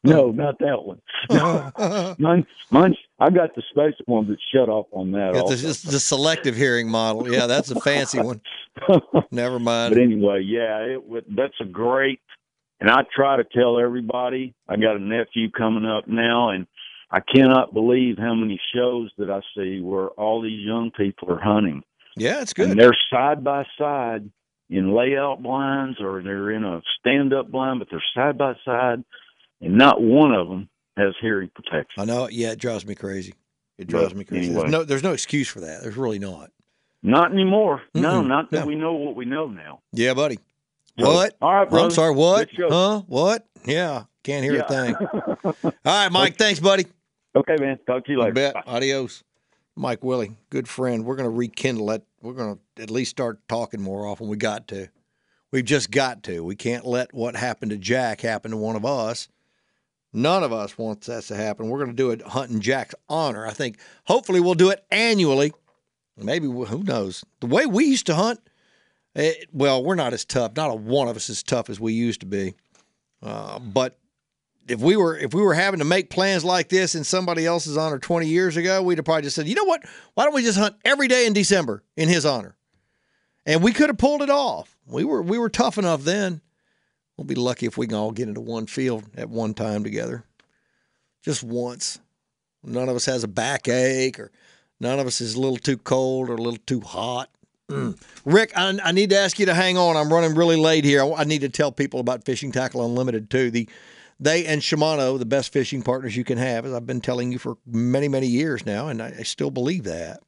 No, not that one. No. mine, mine, I got the spaced one that shut off on that. Also. The, the selective hearing model. Yeah, that's a fancy one. Never mind. But anyway, yeah, it, that's a great, and I try to tell everybody, I got a nephew coming up now, and I cannot believe how many shows that I see where all these young people are hunting. Yeah, it's good. And they're side by side in layout blinds, or they're in a stand-up blind, but they're side by side. And not one of them has hearing protection. I know. Yeah, it drives me crazy. It drives but me crazy. Anyway. There's no, there's no excuse for that. There's really not. Not anymore. Mm-mm. No, not that no. we know what we know now. Yeah, buddy. So, what? All right, brother. I'm sorry, what? Huh? What? Yeah, can't hear yeah. a thing. All right, Mike, thanks, buddy. Okay, man. Talk to you later. You bet. Bye. Adios. Mike Willie, good friend. We're going to rekindle it. We're going to at least start talking more often. We got to. We've just got to. We can't let what happened to Jack happen to one of us. None of us wants that to happen. We're going to do it hunting Jack's honor. I think hopefully we'll do it annually. Maybe, who knows? The way we used to hunt, it, well, we're not as tough. Not a one of us as tough as we used to be. Uh, but if we were if we were having to make plans like this in somebody else's honor twenty years ago, we'd have probably just said, you know what? Why don't we just hunt every day in December in his honor? And we could have pulled it off. We were we were tough enough then. We'll be lucky if we can all get into one field at one time together. Just once. None of us has a backache, or none of us is a little too cold or a little too hot. Mm. Rick, I, I need to ask you to hang on. I'm running really late here. I, I need to tell people about Fishing Tackle Unlimited, too. The They and Shimano, the best fishing partners you can have, as I've been telling you for many, many years now, and I, I still believe that.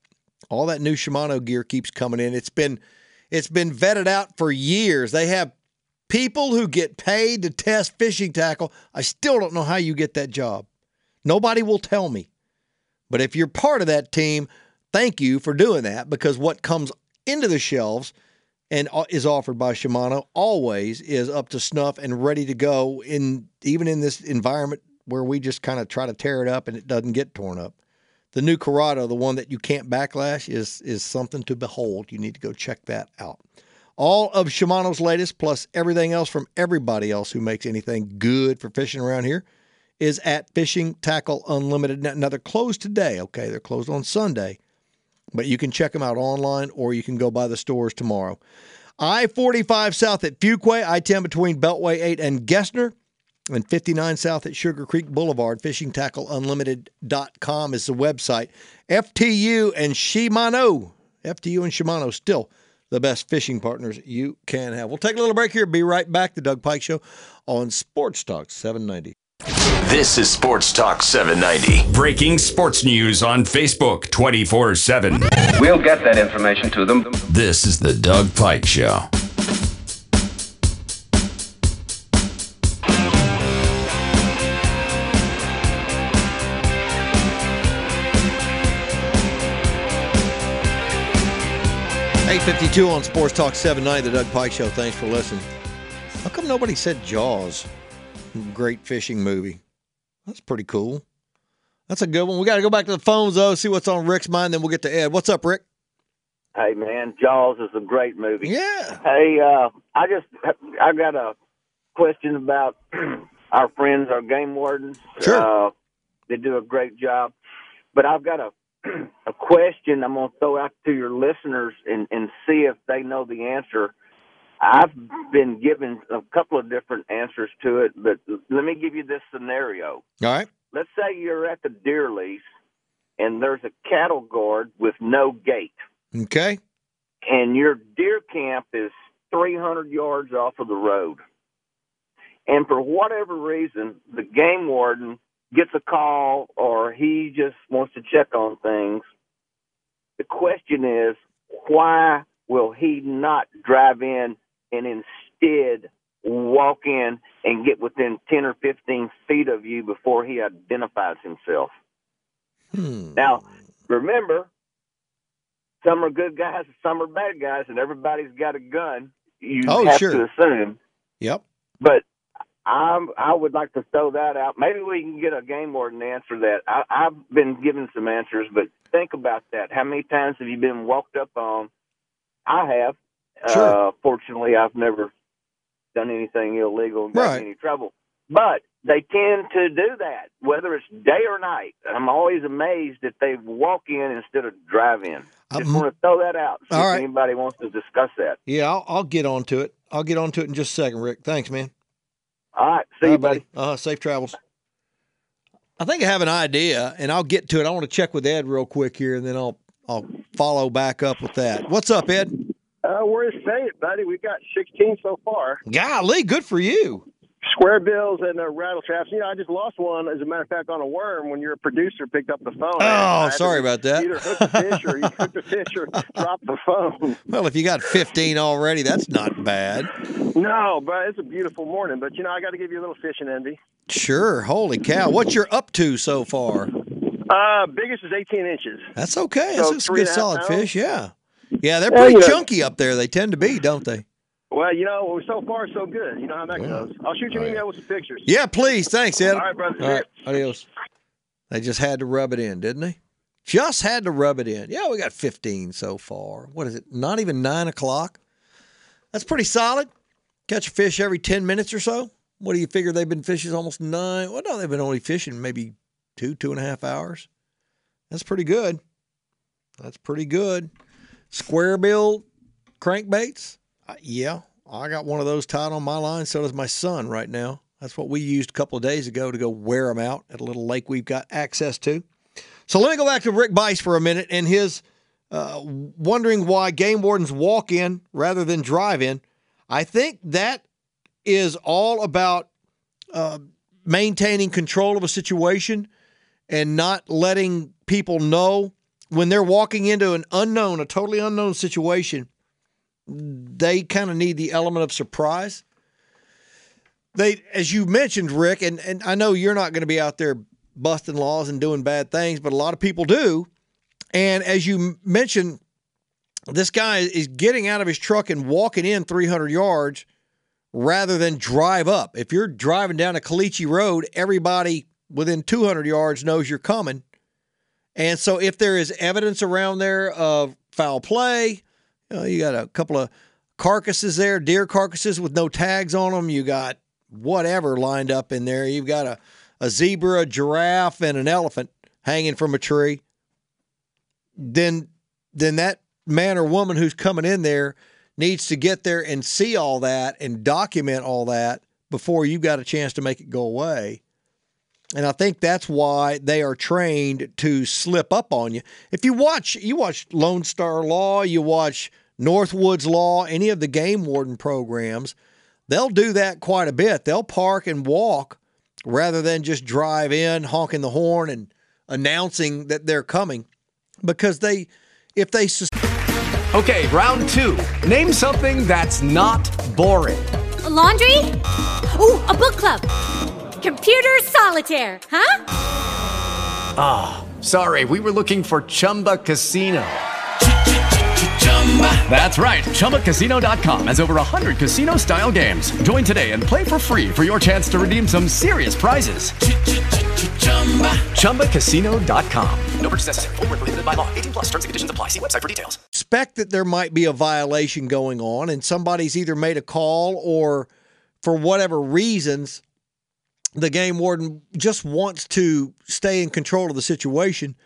All that new Shimano gear keeps coming in. It's been, it's been vetted out for years. They have people who get paid to test fishing tackle. I still don't know how you get that job. Nobody will tell me. But if you're part of that team, thank you for doing that, because what comes into the shelves and is offered by Shimano always is up to snuff and ready to go, in even in this environment where we just kind of try to tear it up and it doesn't get torn up. The new Corrado, the one that you can't backlash, is is something to behold. You need to go check that out. All of Shimano's latest, plus everything else from everybody else who makes anything good for fishing around here, is at Fishing Tackle Unlimited. Now, they're closed today, okay? They're closed on Sunday, but you can check them out online, or you can go by the stores tomorrow. I forty-five south at Fuquay, I ten between Beltway eight and Gessner, and fifty-nine south at Sugar Creek Boulevard. fishing tackle unlimited dot com is the website. F T U and Shimano. F T U and Shimano still the best fishing partners you can have. We'll take a little break here. Be right back. The Doug Pike Show on Sports Talk seven ninety. This is Sports Talk seven ninety. Breaking sports news on Facebook twenty-four seven. We'll get that information to them. This is the Doug Pike Show. eight fifty-two on Sports Talk seven ninety, the Doug Pike Show. Thanks for listening. How come nobody said Jaws? Great fishing movie. That's pretty cool. That's a good one. We got to go back to the phones, though, see what's on Rick's mind, then we'll get to Ed. What's up, Rick? Hey, man, Jaws is a great movie. Yeah. Hey, uh, I just, I got a question about our friends, our game wardens. Sure. Uh, they do a great job. But I've got a a question I'm going to throw out to your listeners and, and see if they know the answer. I've been given a couple of different answers to it, but let me give you this scenario. All right. Let's say you're at the deer lease and there's a cattle guard with no gate. Okay. And your deer camp is three hundred yards off of the road. And for whatever reason, the game warden gets a call, or he just wants to check on things. The question is, why will he not drive in and instead walk in and get within ten or fifteen feet of you before he identifies himself? Hmm. Now, remember, some are good guys, some are bad guys, and everybody's got a gun. You oh, have sure. to assume. Yep. But I'm, I would like to throw that out. Maybe we can get a game warden to answer that. I, I've been given some answers, but think about that. How many times have you been walked up on? I have. Sure. Uh, fortunately, I've never done anything illegal and got right. any trouble. But they tend to do that, whether it's day or night. I'm always amazed that they walk in instead of drive in. Just um, want to throw that out. See all if right. anybody wants to discuss that. Yeah, I'll, I'll get on to it. I'll get on to it in just a second, Rick. Thanks, man. All right. See all you, buddy. buddy. Uh, safe travels. I think I have an idea, and I'll get to it. I want to check with Ed real quick here, and then I'll I'll follow back up with that. What's up, Ed? Uh, we're in state, buddy. We've got sixteen so far. Golly, good for you. Square bills and uh, rattle traps. You know, I just lost one, as a matter of fact, on a worm when your producer picked up the phone. Oh, sorry about that. Either hook the fish or you hook the fish or drop the phone. Well, if you got fifteen already, that's not bad. No, but it's a beautiful morning. But, you know, I got to give you a little fishing envy. Sure. Holy cow. What you're up to so far? Uh, biggest is eighteen inches. That's okay. So that's a good solid pounds. Fish, yeah. Yeah, they're pretty yeah, chunky know. Up there. They tend to be, don't they? Well, you know, so far so good. You know how that well, goes. I'll shoot you an email right. with some pictures. Yeah, please. Thanks, Ed. All right, brother. All right. Adios. They just had to rub it in, didn't they? Just had to rub it in. Yeah, we got fifteen so far. What is it? Not even nine o'clock. That's pretty solid. Catch a fish every ten minutes or so. What do you figure? They've been fishing almost nine. Well, no, they've been only fishing maybe two, two and a half hours. That's pretty good. That's pretty good. Square bill crankbaits. Yeah, I got one of those tied on my line. So does my son right now. That's what we used a couple of days ago to go wear them out at a little lake we've got access to. So let me go back to Rick Bice for a minute and his uh, wondering why game wardens walk in rather than drive in. I think that is all about uh, maintaining control of a situation and not letting people know when they're walking into an unknown, a totally unknown situation. They kind of need the element of surprise. They, as you mentioned, Rick, and, and I know you're not going to be out there busting laws and doing bad things, but a lot of people do. And as you mentioned, this guy is getting out of his truck and walking in three hundred yards rather than drive up. If you're driving down a Caliche Road, everybody within two hundred yards knows you're coming. And so if there is evidence around there of foul play, you know, you got a couple of carcasses there, deer carcasses with no tags on them. You got whatever lined up in there. You've got a, a zebra, a giraffe, and an elephant hanging from a tree. Then, then that man or woman who's coming in there needs to get there and see all that and document all that before you've got a chance to make it go away. And I think that's why they are trained to slip up on you. If you watch, you watch Lone Star Law, you watch Northwoods Law, any of the game warden programs, they'll do that quite a bit. They'll park and walk rather than just drive in, honking the horn and announcing that they're coming. Because they, if they... Sus- okay, round two. Name something that's not boring. A laundry? Ooh, a book club. Computer solitaire, huh? Ah, oh, sorry. We were looking for Chumba Casino. That's right. Chumba Casino dot com has over one hundred casino-style games. Join today and play for free for your chance to redeem some serious prizes. Chumba Casino dot com. No purchase necessary. Void where prohibited by law. eighteen plus. Terms and conditions apply. See website for details. Expect that there might be a violation going on, and somebody's either made a call or, for whatever reasons, the game warden just wants to stay in control of the situation.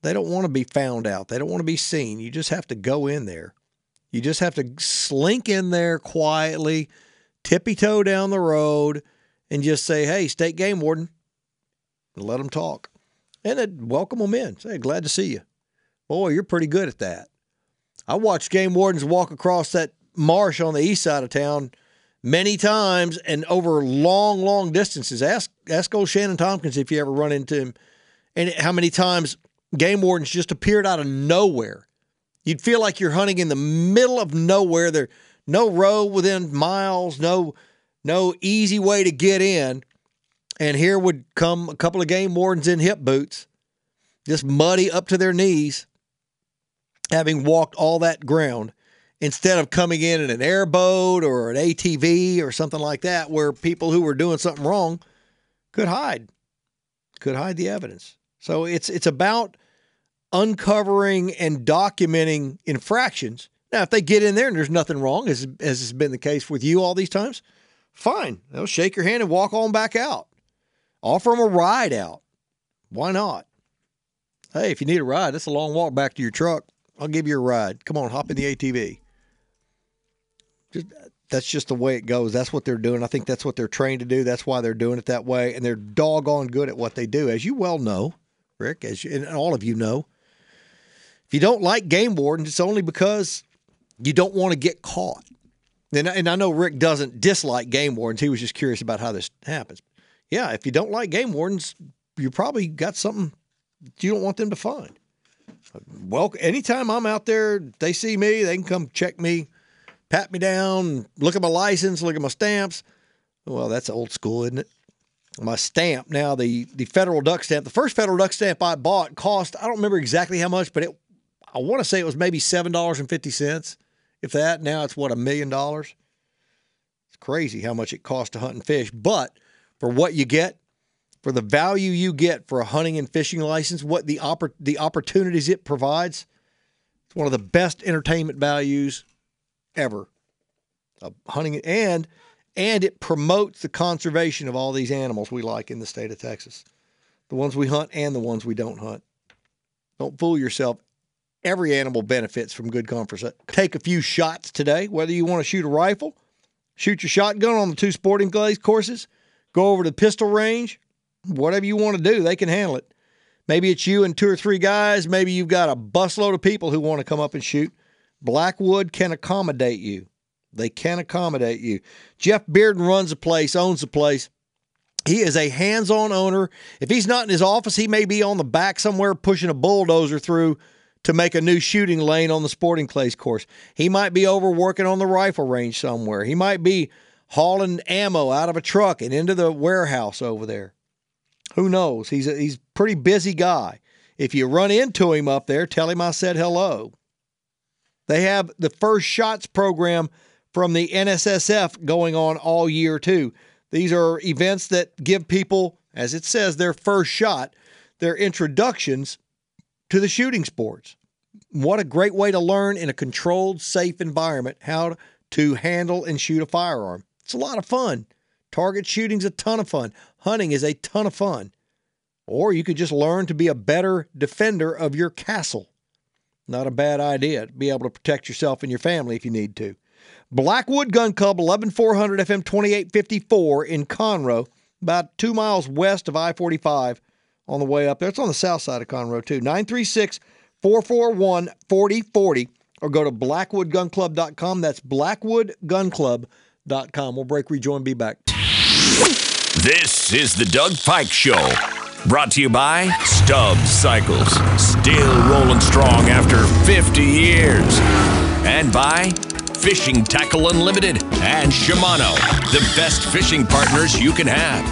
They don't want to be found out. They don't want to be seen. You just have to go in there. You just have to slink in there quietly, tippy-toe down the road, and just say, hey, state game warden, and let them talk. And then welcome them in. Say, glad to see you. Boy, you're pretty good at that. I watched game wardens walk across that marsh on the east side of town many times and over long, long distances. Ask ask old Shannon Tompkins if you ever run into him and how many times game wardens just appeared out of nowhere. You'd feel like you're hunting in the middle of nowhere. There no road within miles, no no easy way to get in. And here would come a couple of game wardens in hip boots, just muddy up to their knees, having walked all that ground. instead of coming in in an airboat or an A T V or something like that, where people who were doing something wrong could hide, could hide the evidence. So it's it's about uncovering and documenting infractions. Now, if they get in there and there's nothing wrong, as, as has been the case with you all these times, fine. They'll shake your hand and walk on back out. Offer them a ride out. Why not? Hey, if you need a ride, that's a long walk back to your truck. I'll give you a ride. Come on, hop in the A T V. Just, that's just the way it goes. That's what they're doing. I think that's what they're trained to do. That's why they're doing it that way. And they're doggone good at what they do, as you well know, Rick, as you, and all of you know. If you don't like game wardens, it's only because you don't want to get caught. And, and I know Rick doesn't dislike game wardens. He was just curious about how this happens. Yeah, if you don't like game wardens, you probably got something you don't want them to find. Well, anytime I'm out there, they see me, they can come check me, pat me down, look at my license, look at my stamps. Well, that's old school, isn't it? My stamp now, the, the federal duck stamp, the first federal duck stamp I bought cost, I don't remember exactly how much, but it I want to say it was maybe seven dollars and fifty cents, if that. Now it's, what, a million dollars? It's crazy how much it costs to hunt and fish. But for what you get, for the value you get for a hunting and fishing license, what the oppor- the opportunities it provides, it's one of the best entertainment values ever. Uh, hunting and and it promotes the conservation of all these animals we like in the state of Texas, the ones we hunt and the ones we don't hunt. Don't fool yourself. Every animal benefits from good conversation. Take a few shots today, whether you want to shoot a rifle, shoot your shotgun on the two sporting clays courses, go over to the pistol range. Whatever you want to do, they can handle it. Maybe it's you and two or three guys. Maybe you've got a busload of people who want to come up and shoot. Blackwood can accommodate you. They can accommodate you. Jeff Bearden runs the place, owns the place. He is a hands-on owner. If he's not in his office, he may be on the back somewhere pushing a bulldozer through to make a new shooting lane on the sporting clays course. He might be over working on the rifle range somewhere. He might be hauling ammo out of a truck and into the warehouse over there. Who knows? He's a, he's a pretty busy guy. If you run into him up there, tell him I said hello. They have the First Shots program from the N S S F going on all year, too. These are events that give people, as it says, their first shot, their introductions to the shooting sports. What a great way to learn in a controlled, safe environment how to handle and shoot a firearm. It's a lot of fun. Target shooting's a ton of fun. Hunting is a ton of fun. Or you could just learn to be a better defender of your castle. Not a bad idea to be able to protect yourself and your family if you need to. Blackwood Gun Club, eleven four hundred F M twenty-eight fifty-four in Conroe, about two miles west of I forty-five on the way up there. It's on the south side of Conroe, too. nine three six, four four one, four oh four oh or go to blackwood gun club dot com. That's blackwood gun club dot com. We'll break, rejoin, be back. This is the Doug Pike Show, brought to you by Stubb Cycles, still rolling strong after fifty years, and by Fishing Tackle Unlimited and Shimano, the best fishing partners you can have.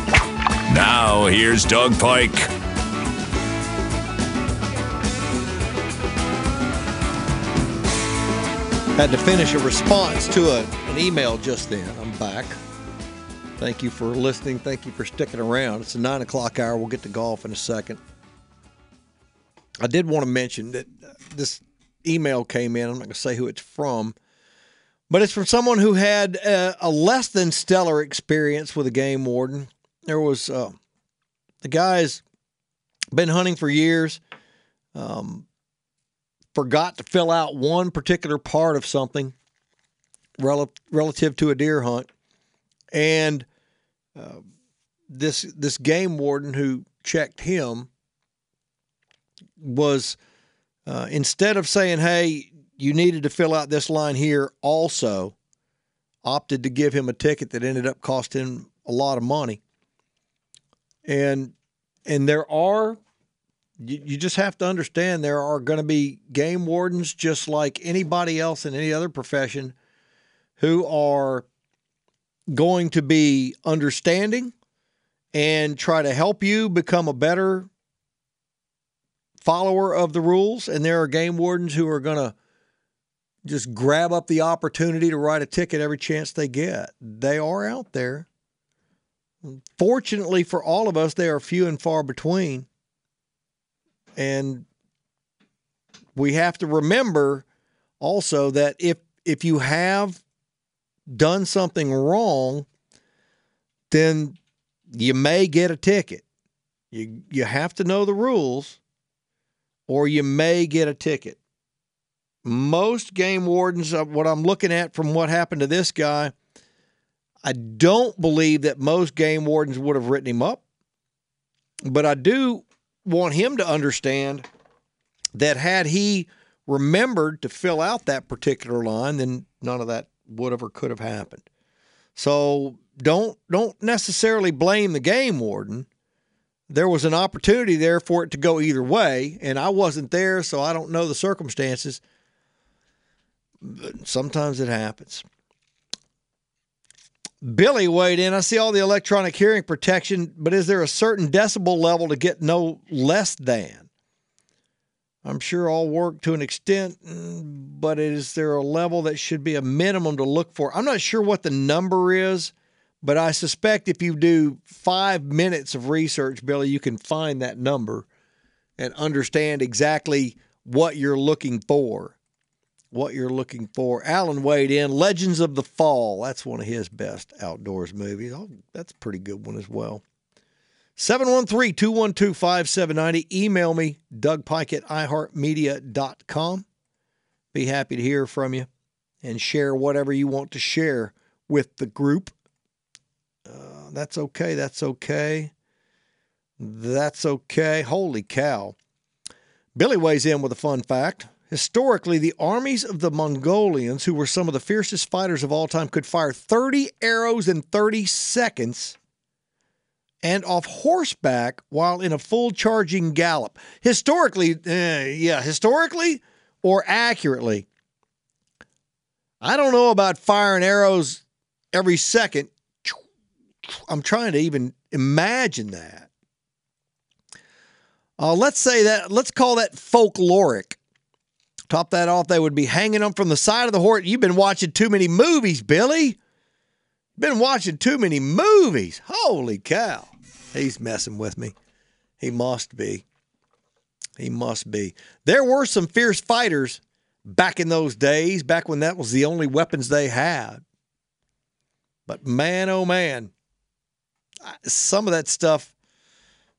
Now, here's Doug Pike. Had to finish a response to a, an email just then. I'm back. Thank you for listening. Thank you for sticking around. It's the nine o'clock hour. We'll get to golf in a second. I did want to mention that this email came in. I'm not going to say who it's from, but it's from someone who had a, a less than stellar experience with a game warden. There was uh, the guy's been hunting for years, um, forgot to fill out one particular part of something rel- relative to a deer hunt. And uh, this this game warden who checked him was, uh, instead of saying, hey, you needed to fill out this line here also, opted to give him a ticket that ended up costing him a lot of money. And and there are, you, you just have to understand, there are going to be game wardens just like anybody else in any other profession who are going to be understanding and try to help you become a better follower of the rules. And there are game wardens who are going to just grab up the opportunity to write a ticket every chance they get. They are out there. Fortunately for all of us, they are few and far between. And we have to remember also that if if you have done something wrong, then you may get a ticket. You you have to know the rules, or you may get a ticket. Most game wardens, what I'm looking at from what happened to this guy, I don't believe that most game wardens would have written him up. But I do want him to understand that had he remembered to fill out that particular line, then none of that would have or could have happened. So don't don't necessarily blame the game warden. There was an opportunity there for it to go either way, and I wasn't there, so I don't know the circumstances. But sometimes it happens. Billy weighed in. I see all the electronic hearing protection, but is there a certain decibel level to get no less than? I'm sure all work to an extent, but is there a level that should be a minimum to look for? I'm not sure what the number is. But I suspect if you do five minutes of research, Billy, you can find that number and understand exactly what you're looking for. What you're looking for. Alan weighed in. Legends of the Fall. That's one of his best outdoors movies. Oh, that's a pretty good one as well. seven one three, two one two, five seven nine zero. Email me, doug pike at i heart media dot com. Be happy to hear from you and share whatever you want to share with the group. Uh, that's okay. That's okay. That's okay. Holy cow. Billy weighs in with a fun fact. Historically, the armies of the Mongolians, who were some of the fiercest fighters of all time, could fire thirty arrows in thirty seconds and off horseback while in a full charging gallop. Historically, uh, yeah, historically or accurately. I don't know about firing arrows every second. I'm trying to even imagine that. Uh, let's say that, let's call that folkloric. Top that off, they would be hanging them from the side of the horse. You've been watching too many movies, Billy. Been watching too many movies. Holy cow. He's messing with me. He must be. He must be. There were some fierce fighters back in those days, back when that was the only weapons they had. But man, oh man, some of that stuff,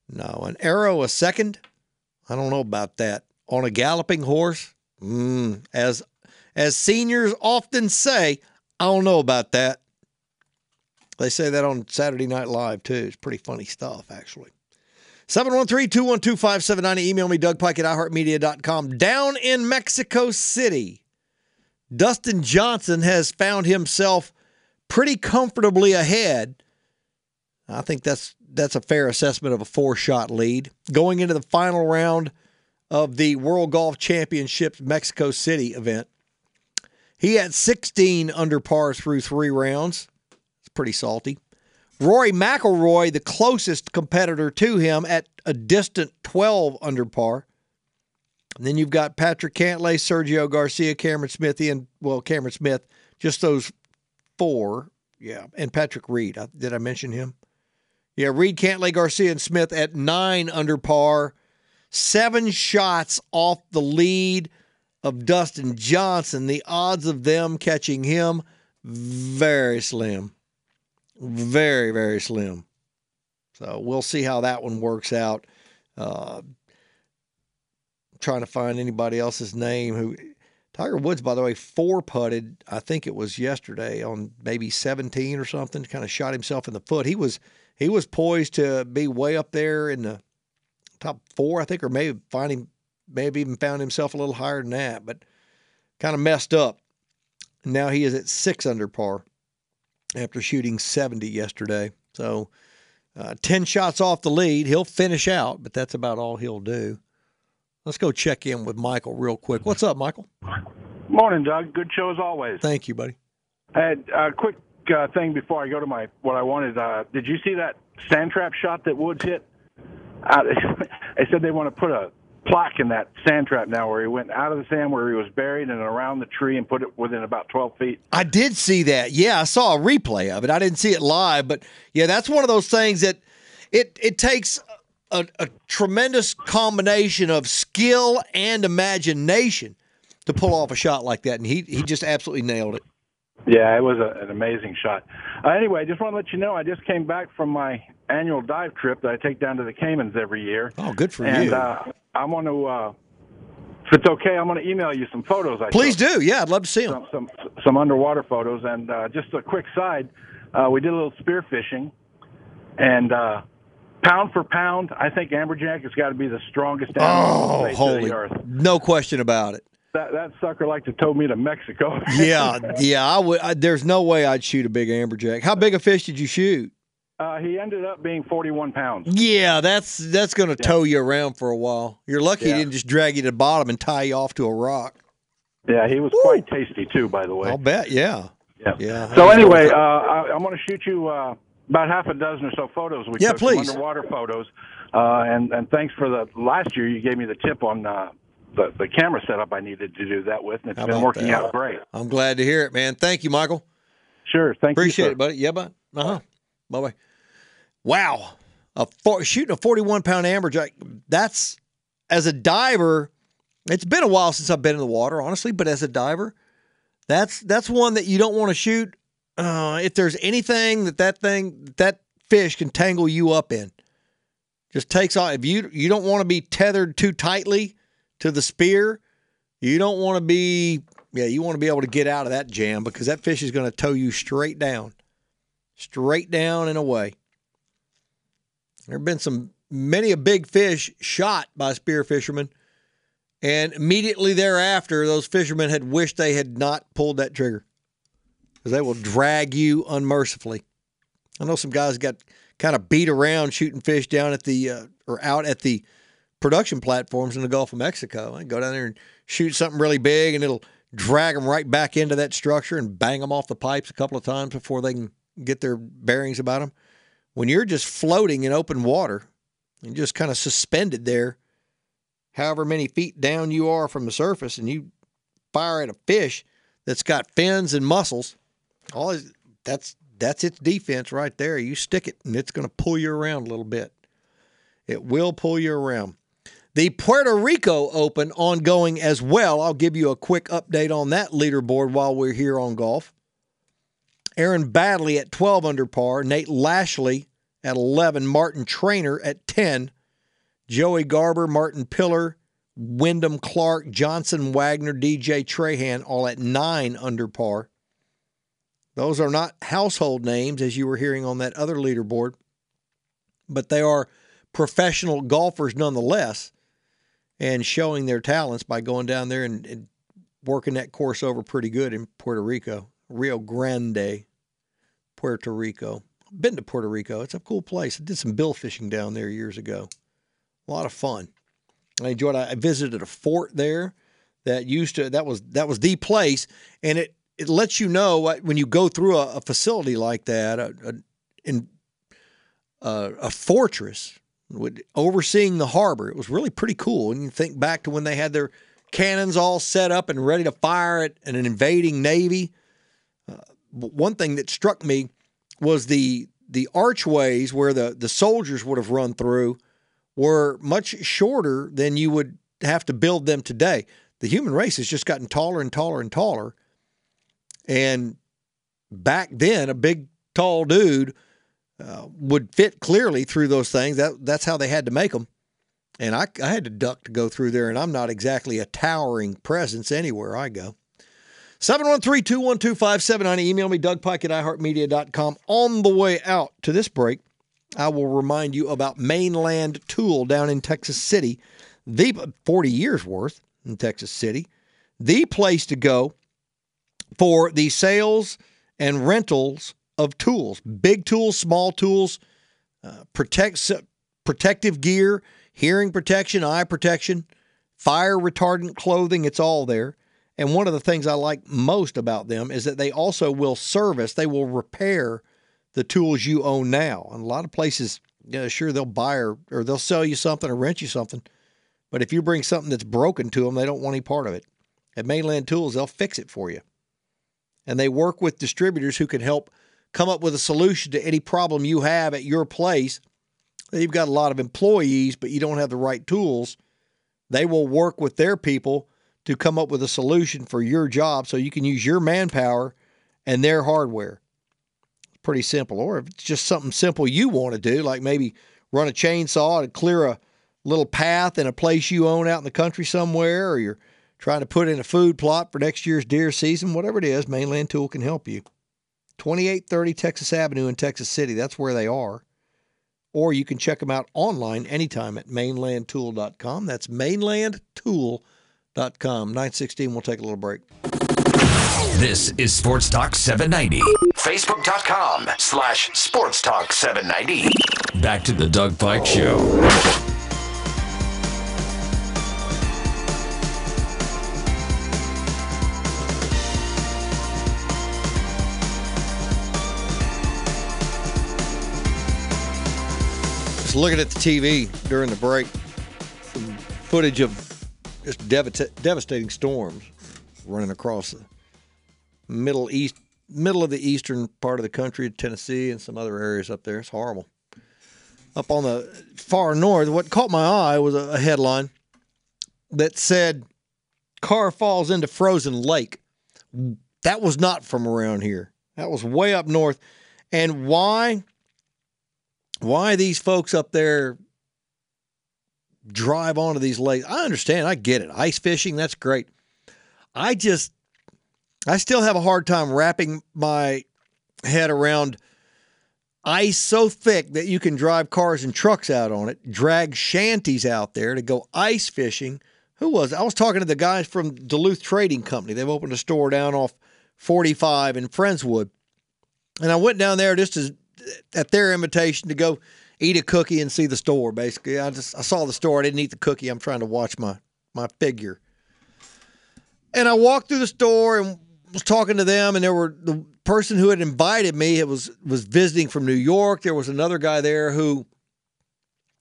no. An arrow a second? I don't know about that. On a galloping horse? Mm, as, as seniors often say, I don't know about that. They say that on Saturday Night Live, too. It's pretty funny stuff, actually. seven one three, two one two, five seven nine zero. Email me, doug pike at i heart media dot com. Down in Mexico City, Dustin Johnson has found himself pretty comfortably ahead. I think that's that's a fair assessment of a four-shot lead. Going into the final round of the World Golf Championships Mexico City event, he had sixteen under par through three rounds. It's pretty salty. Rory McIlroy, the closest competitor to him, at a distant twelve under par. And then you've got Patrick Cantlay, Sergio Garcia, Cameron Smith, and well, Cameron Smith, just those four, yeah, and Patrick Reed. Did I mention him? Yeah, Reed, Cantlay, Garcia, and Smith at nine under par, seven shots off the lead of Dustin Johnson. The odds of them catching him, very slim. Very, very slim. So we'll see how that one works out. Uh, I'm trying to find anybody else's name who... Tiger Woods, by the way, four-putted, I think it was yesterday, on maybe seventeen or something, kind of shot himself in the foot. He was he was poised to be way up there in the top four, I think, or maybe find him, maybe even found himself a little higher than that, but kind of messed up. Now he is at six under par after shooting seventy yesterday. So uh, ten shots off the lead. He'll finish out, but that's about all he'll do. Let's go check in with Michael real quick. What's up, Michael? Morning, Doug. Good show as always. Thank you, buddy. I had a quick uh, thing before I go to my what I wanted. Uh, did you see that sand trap shot that Woods hit? Uh, they said they want to put a plaque in that sand trap now where he went out of the sand where he was buried and around the tree and put it within about twelve feet. I did see that. Yeah, I saw a replay of it. I didn't see it live, but yeah, that's one of those things that it, it takes a, a tremendous combination of skill and imagination to pull off a shot like that, and he, he just absolutely nailed it. Yeah, it was a, an amazing shot. Uh, anyway, I just want to let you know I just came back from my annual dive trip that I take down to the Caymans every year. Oh, good for and, you. And uh, I want to, uh, if it's okay, I'm going to email you some photos. I Please took. do. Yeah, I'd love to see them. Some, some, some underwater photos. And uh, just a quick side, uh, we did a little spear fishing. And uh, pound for pound, I think amberjack has got to be the strongest animal on the face of the earth. Oh, holy. No question about it. That, that sucker like to tow me to Mexico. yeah, yeah. I would. I, there's no way I'd shoot a big amberjack. How big a fish did you shoot? Uh, he ended up being forty-one pounds. Yeah, that's that's going to yeah. tow you around for a while. You're lucky yeah. he didn't just drag you to the bottom and tie you off to a rock. Yeah, he was Woo. quite tasty too, by the way. I'll bet. Yeah. Yeah. yeah. So anyway, uh, I, I'm going to shoot you uh, about half a dozen or so photos. We yeah, took please. Some underwater photos. Uh, and and thanks for the last year. You gave me the tip on. Uh, The, the camera setup I needed to do that with, and it's been working that? out great. I'm glad to hear it, man. Thank you, Michael. Sure. Thank Appreciate you, Appreciate it, buddy. Yeah, bud. Uh-huh. Bye-bye. Wow. A four, shooting a forty-one-pound amberjack, that's, as a diver, it's been a while since I've been in the water, honestly, but as a diver, that's that's one that you don't want to shoot uh, if there's anything that that thing, that fish can tangle you up in. Just takes off. If you, you don't want to be tethered too tightly to the spear, you don't want to be, yeah, you want to be able to get out of that jam because that fish is going to tow you straight down, straight down and away. There have been some, many a big fish shot by spear fishermen, and immediately thereafter, those fishermen had wished they had not pulled that trigger because they will drag you unmercifully. I know some guys got kind of beat around shooting fish down at the, uh, or out at the, production platforms in the Gulf of Mexico. I can go down there and shoot something really big, and it'll drag them right back into that structure and bang them off the pipes a couple of times before they can get their bearings about them. When you're just floating in open water and just kind of suspended there, however many feet down you are from the surface, and you fire at a fish that's got fins and muscles, all is, that's that's its defense right there. You stick it, and it's going to pull you around a little bit. It will pull you around. The Puerto Rico Open ongoing as well. I'll give you a quick update on that leaderboard while we're here on golf. Aaron Baddeley at twelve under par. Nate Lashley at eleven. Martin Traynor at ten. Joey Garber, Martin Piller, Wyndham Clark, Johnson Wagner, D J Trahan all at nine under par. Those are not household names as you were hearing on that other leaderboard, but they are professional golfers nonetheless, and showing their talents by going down there and, and working that course over pretty good in Puerto Rico. Rio Grande, Puerto Rico. I've been to Puerto Rico. It's a cool place. I did some bill fishing down there years ago. A lot of fun. I enjoyed it. I visited a fort there that used to, that was that was the place, and it, it lets you know when you go through a, a facility like that, a, a, in a, a fortress, overseeing the harbor. It was really pretty cool. And you think back to when they had their cannons all set up and ready to fire at an invading navy. Uh, one thing that struck me was the the archways where the, the soldiers would have run through were much shorter than you would have to build them today. The human race has just gotten taller and taller and taller. And back then, a big, tall dude Uh, would fit clearly through those things. That that's how they had to make them. And I, I had to duck to go through there, and I'm not exactly a towering presence anywhere I go. seven one three, two one two, five seven nine oh. Email me, Doug Pike at i heart media dot com. On the way out to this break, I will remind you about Mainland Tool down in Texas City, the forty years worth in Texas City, the place to go for the sales and rentals of tools, big tools, small tools, uh, protect, protective gear, hearing protection, eye protection, fire retardant clothing. It's all there. And one of the things I like most about them is that they also will service, they will repair the tools you own now. And a lot of places, yeah, sure, they'll buy or, or they'll sell you something or rent you something, But if you bring something that's broken to them, they don't want any part of it. At Mainland Tools, they'll fix it for you. And they work with distributors who can help come up with a solution to any problem you have at your place. You've got a lot of employees, but you don't have the right tools. They will work with their people to come up with a solution for your job so you can use your manpower and their hardware. Pretty simple. Or if it's just something simple you want to do, like maybe run a chainsaw to clear a little path in a place you own out in the country somewhere, or you're trying to put in a food plot for next year's deer season, whatever it is, Mainland Tool can help you. twenty-eight thirty Texas Avenue in Texas City, that's where they are. Or you can check them out online anytime at mainland tool dot com. That's mainland tool dot com. nine sixteen, we'll take a little break. This is Sports Talk seven ninety. Facebook.com slash Sports Talk seven ninety. Back to the Doug Pike Show. Just looking at the T V during the break, some footage of just devita- devastating storms running across the Middle East, middle of the eastern part of the country, Tennessee and some other areas up there. It's horrible. Up on the far north, what caught my eye was a headline that said, "Car falls into frozen lake." That was not from around here. That was way up north. And why, why these folks up there drive onto these lakes? I understand. I get it. Ice fishing, that's great. I just... I still have a hard time wrapping my head around ice so thick that you can drive cars and trucks out on it, drag shanties out there to go ice fishing. Who was it? I was talking to the guys from Duluth Trading Company. They've opened a store down off forty-five in Friendswood. And I went down there just to, at their invitation to go eat a cookie and see the store, basically. I just I saw the store. I didn't eat the cookie. I'm trying to watch my, my figure. And I walked through the store and was talking to them, and there were the person who had invited me it was was visiting from New York. There was another guy there who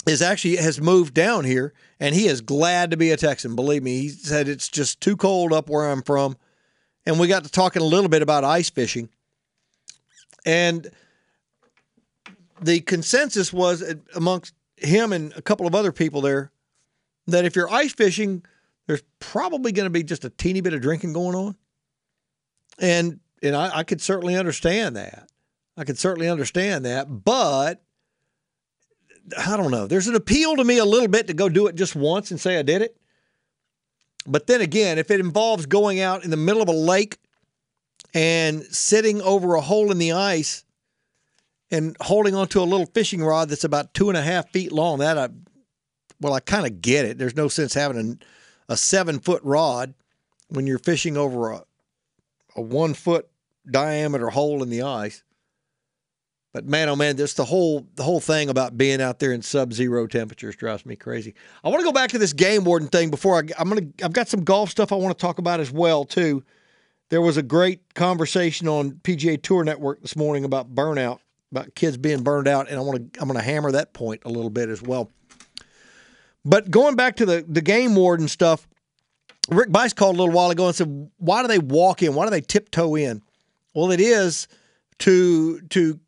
is actually has moved down here, and he is glad to be a Texan. Believe me, he said it's just too cold up where I'm from. And we got to talking a little bit about ice fishing, and the consensus was amongst him and a couple of other people there that if you're ice fishing, there's probably going to be just a teeny bit of drinking going on. And and I, I could certainly understand that. I could certainly understand that. But I don't know. There's an appeal to me a little bit to go do it just once and say I did it. But then again, if it involves going out in the middle of a lake and sitting over a hole in the ice and holding onto a little fishing rod that's about two and a half feet long, that I, well, I kind of get it. There's no sense having a, a seven-foot rod when you're fishing over a, a one-foot diameter hole in the ice. But man, oh man, just the whole the whole thing about being out there in sub-zero temperatures drives me crazy. I want to go back to this game warden thing before I, I'm gonna. I've got some golf stuff I want to talk about as well too. There was a great conversation on P G A Tour Network this morning about burnout, about kids being burned out, and I want to I'm going to hammer that point a little bit as well. But going back to the the game warden stuff. Rick Bice called a little while ago and said, why do they walk in? Why do they tiptoe in? Well, it is to to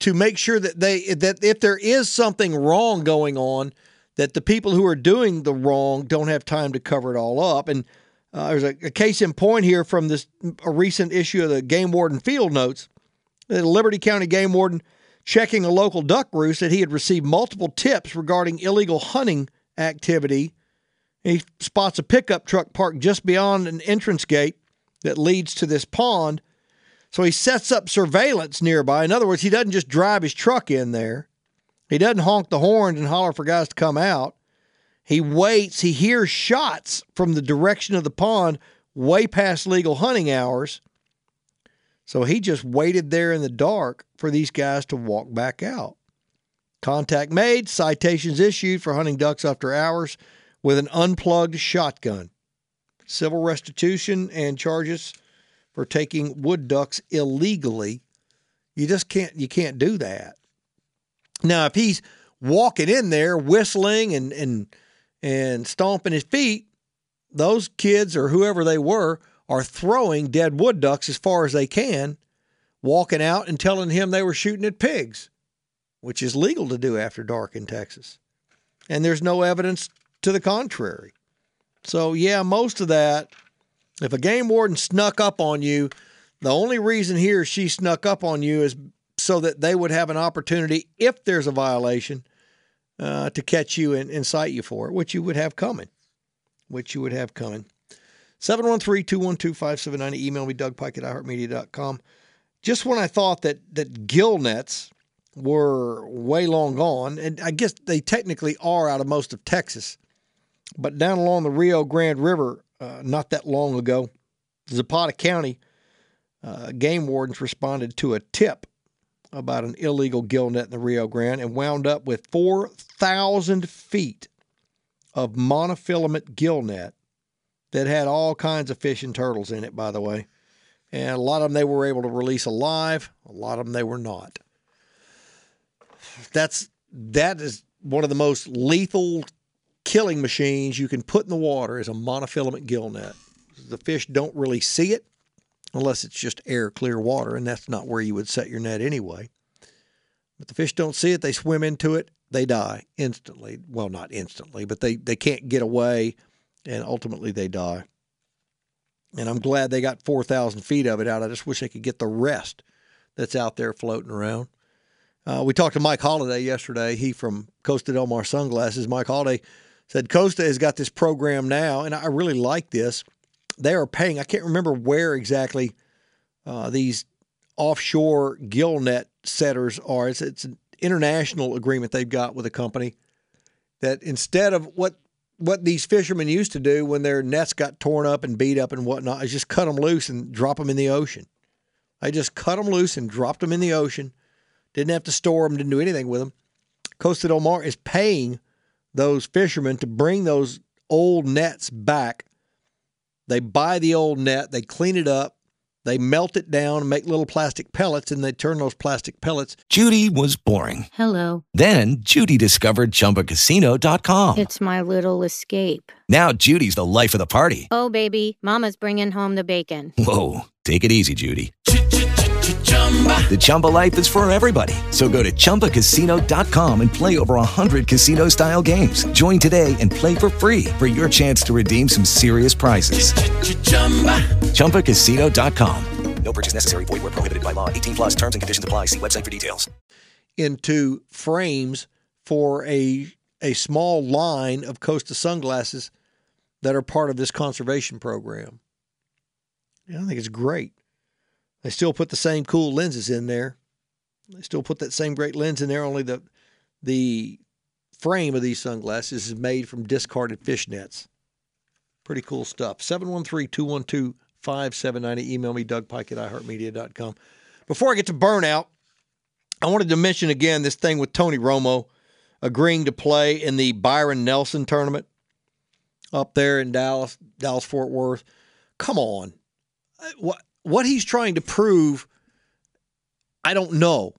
to make sure that they that if there is something wrong going on, that the people who are doing the wrong don't have time to cover it all up. And uh, there's a, a case in point here from this a recent issue of the Game Warden Field Notes. The Liberty County Game Warden checking a local duck roost that he had received multiple tips regarding illegal hunting activity. He spots a pickup truck parked just beyond an entrance gate that leads to this pond. So he sets up surveillance nearby. In other words, he doesn't just drive his truck in there. He doesn't honk the horns and holler for guys to come out. He waits. He hears shots from the direction of the pond way past legal hunting hours. So he just waited there in the dark for these guys to walk back out. Contact made, citations issued for hunting ducks after hours with an unplugged shotgun. Civil restitution and charges for taking wood ducks illegally. You just can't, you can't do that. Now, if he's walking in there whistling and, and, and stomping his feet, those kids or whoever they were are throwing dead wood ducks as far as they can, walking out and telling him they were shooting at pigs, which is legal to do after dark in Texas. And there's no evidence to the contrary. So, yeah, most of that, if a game warden snuck up on you, the only reason he or she snuck up on you is so that they would have an opportunity, if there's a violation, uh, to catch you and, and cite you for it, which you would have coming. Which you would have coming. seven one three, two one two, five seven nine zero. Email me, Doug Pike at i heart media dot com. Just when I thought that that gill nets were way long gone, and I guess they technically are out of most of Texas, but down along the Rio Grande River uh, not that long ago, Zapata County uh, game wardens responded to a tip about an illegal gill net in the Rio Grande and wound up with four thousand feet of monofilament gill net that had all kinds of fish and turtles in it, by the way. And a lot of them they were able to release alive. A lot of them they were not. That's, that is one of the most lethal killing machines you can put in the water is a monofilament gill net. The fish don't really see it unless it's just air, clear water, and that's not where you would set your net anyway. But the fish don't see it. They swim into it. They die instantly. Well, not instantly, but they, they can't get away, and ultimately they die. And I'm glad they got four thousand feet of it out. I just wish they could get the rest that's out there floating around. Uh, we talked to Mike Holliday yesterday. He from Costa Del Mar Sunglasses. Mike Holliday said Costa has got this program now, and I really like this. They are paying. I can't remember where exactly uh, these offshore gill net setters are. It's, it's an international agreement they've got with a company that instead of what what these fishermen used to do when their nets got torn up and beat up and whatnot is just cut them loose and drop them in the ocean. They just cut them loose and dropped them in the ocean. Didn't have to store them, didn't do anything with them. Costa Del Mar is paying those fishermen to bring those old nets back. They buy the old net, they clean it up, they melt it down, make little plastic pellets, and they turn those plastic pellets. Judy was boring. Hello. Then Judy discovered Chumba Casino dot com. It's my little escape. Now Judy's the life of the party. Oh, baby, Mama's bringing home the bacon. Whoa, take it easy, Judy. The Chumba life is for everybody. So go to Chumba Casino dot com and play over one hundred casino-style games. Join today and play for free for your chance to redeem some serious prizes. Ch-ch-chumba. Chumba Casino dot com. No purchase necessary. Void where prohibited by law. eighteen plus terms and conditions apply. See website for details. Into frames for a, a small line of Costa sunglasses that are part of this conservation program. Yeah, I think it's great. They still put the same cool lenses in there. They still put that same great lens in there, only the the frame of these sunglasses is made from discarded fish nets. Pretty cool stuff. seven one three, two one two, five seven nine zero. Email me, Doug Pike at i heart media dot com. Before I get to burnout, I wanted to mention again this thing with Tony Romo agreeing to play in the Byron Nelson tournament up there in Dallas, Dallas-Fort Worth. Come on. What? What he's trying to prove, I don't know.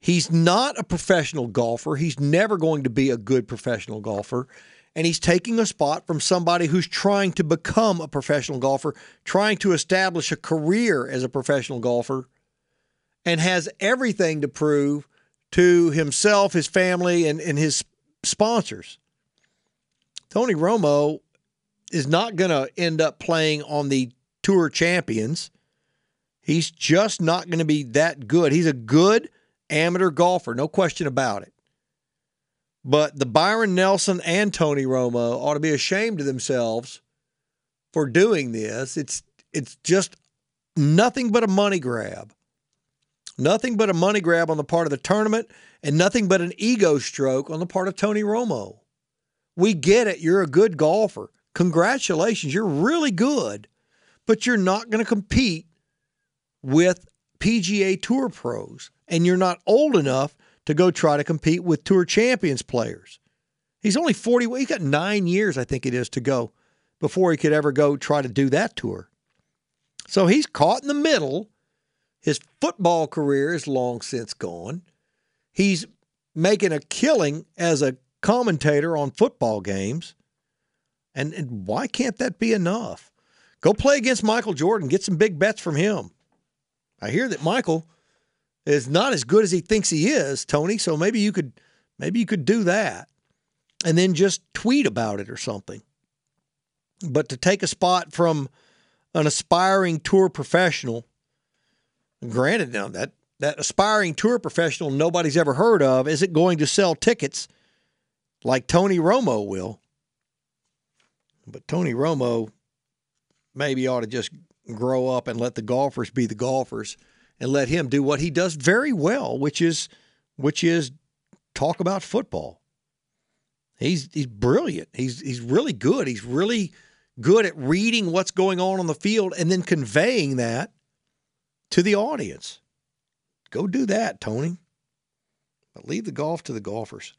He's not a professional golfer. He's never going to be a good professional golfer. And he's taking a spot from somebody who's trying to become a professional golfer, trying to establish a career as a professional golfer, and has everything to prove to himself, his family, and, and his sponsors. Tony Romo is not going to end up playing on the Tour Champions. He's just not going to be that good. He's a good amateur golfer, no question about it. But the Byron Nelson and Tony Romo ought to be ashamed of themselves for doing this. It's it's just nothing but a money grab. Nothing but a money grab on the part of the tournament and nothing but an ego stroke on the part of Tony Romo. We get it. You're a good golfer. Congratulations. You're really good. But you're not going to compete with P G A Tour pros, and you're not old enough to go try to compete with Tour Champions players. He's only forty. He's got nine years, I think it is, to go before he could ever go try to do that tour. So he's caught in the middle. His football career is long since gone. He's making a killing as a commentator on football games. And, and why can't that be enough? Go play against Michael Jordan. Get some big bets from him. I hear that Michael is not as good as he thinks he is, Tony, so maybe you could maybe you could do that and then just tweet about it or something. But to take a spot from an aspiring tour professional, granted, now that, that aspiring tour professional nobody's ever heard of isn't going to sell tickets like Tony Romo will. But Tony Romo maybe ought to just grow up and let the golfers be the golfers and let him do what he does very well, which is which is talk about football. He's he's brilliant. He's he's really good. He's really good at reading what's going on on the field and then conveying that to the audience. Go do that, Tony. But leave the golf to the golfers.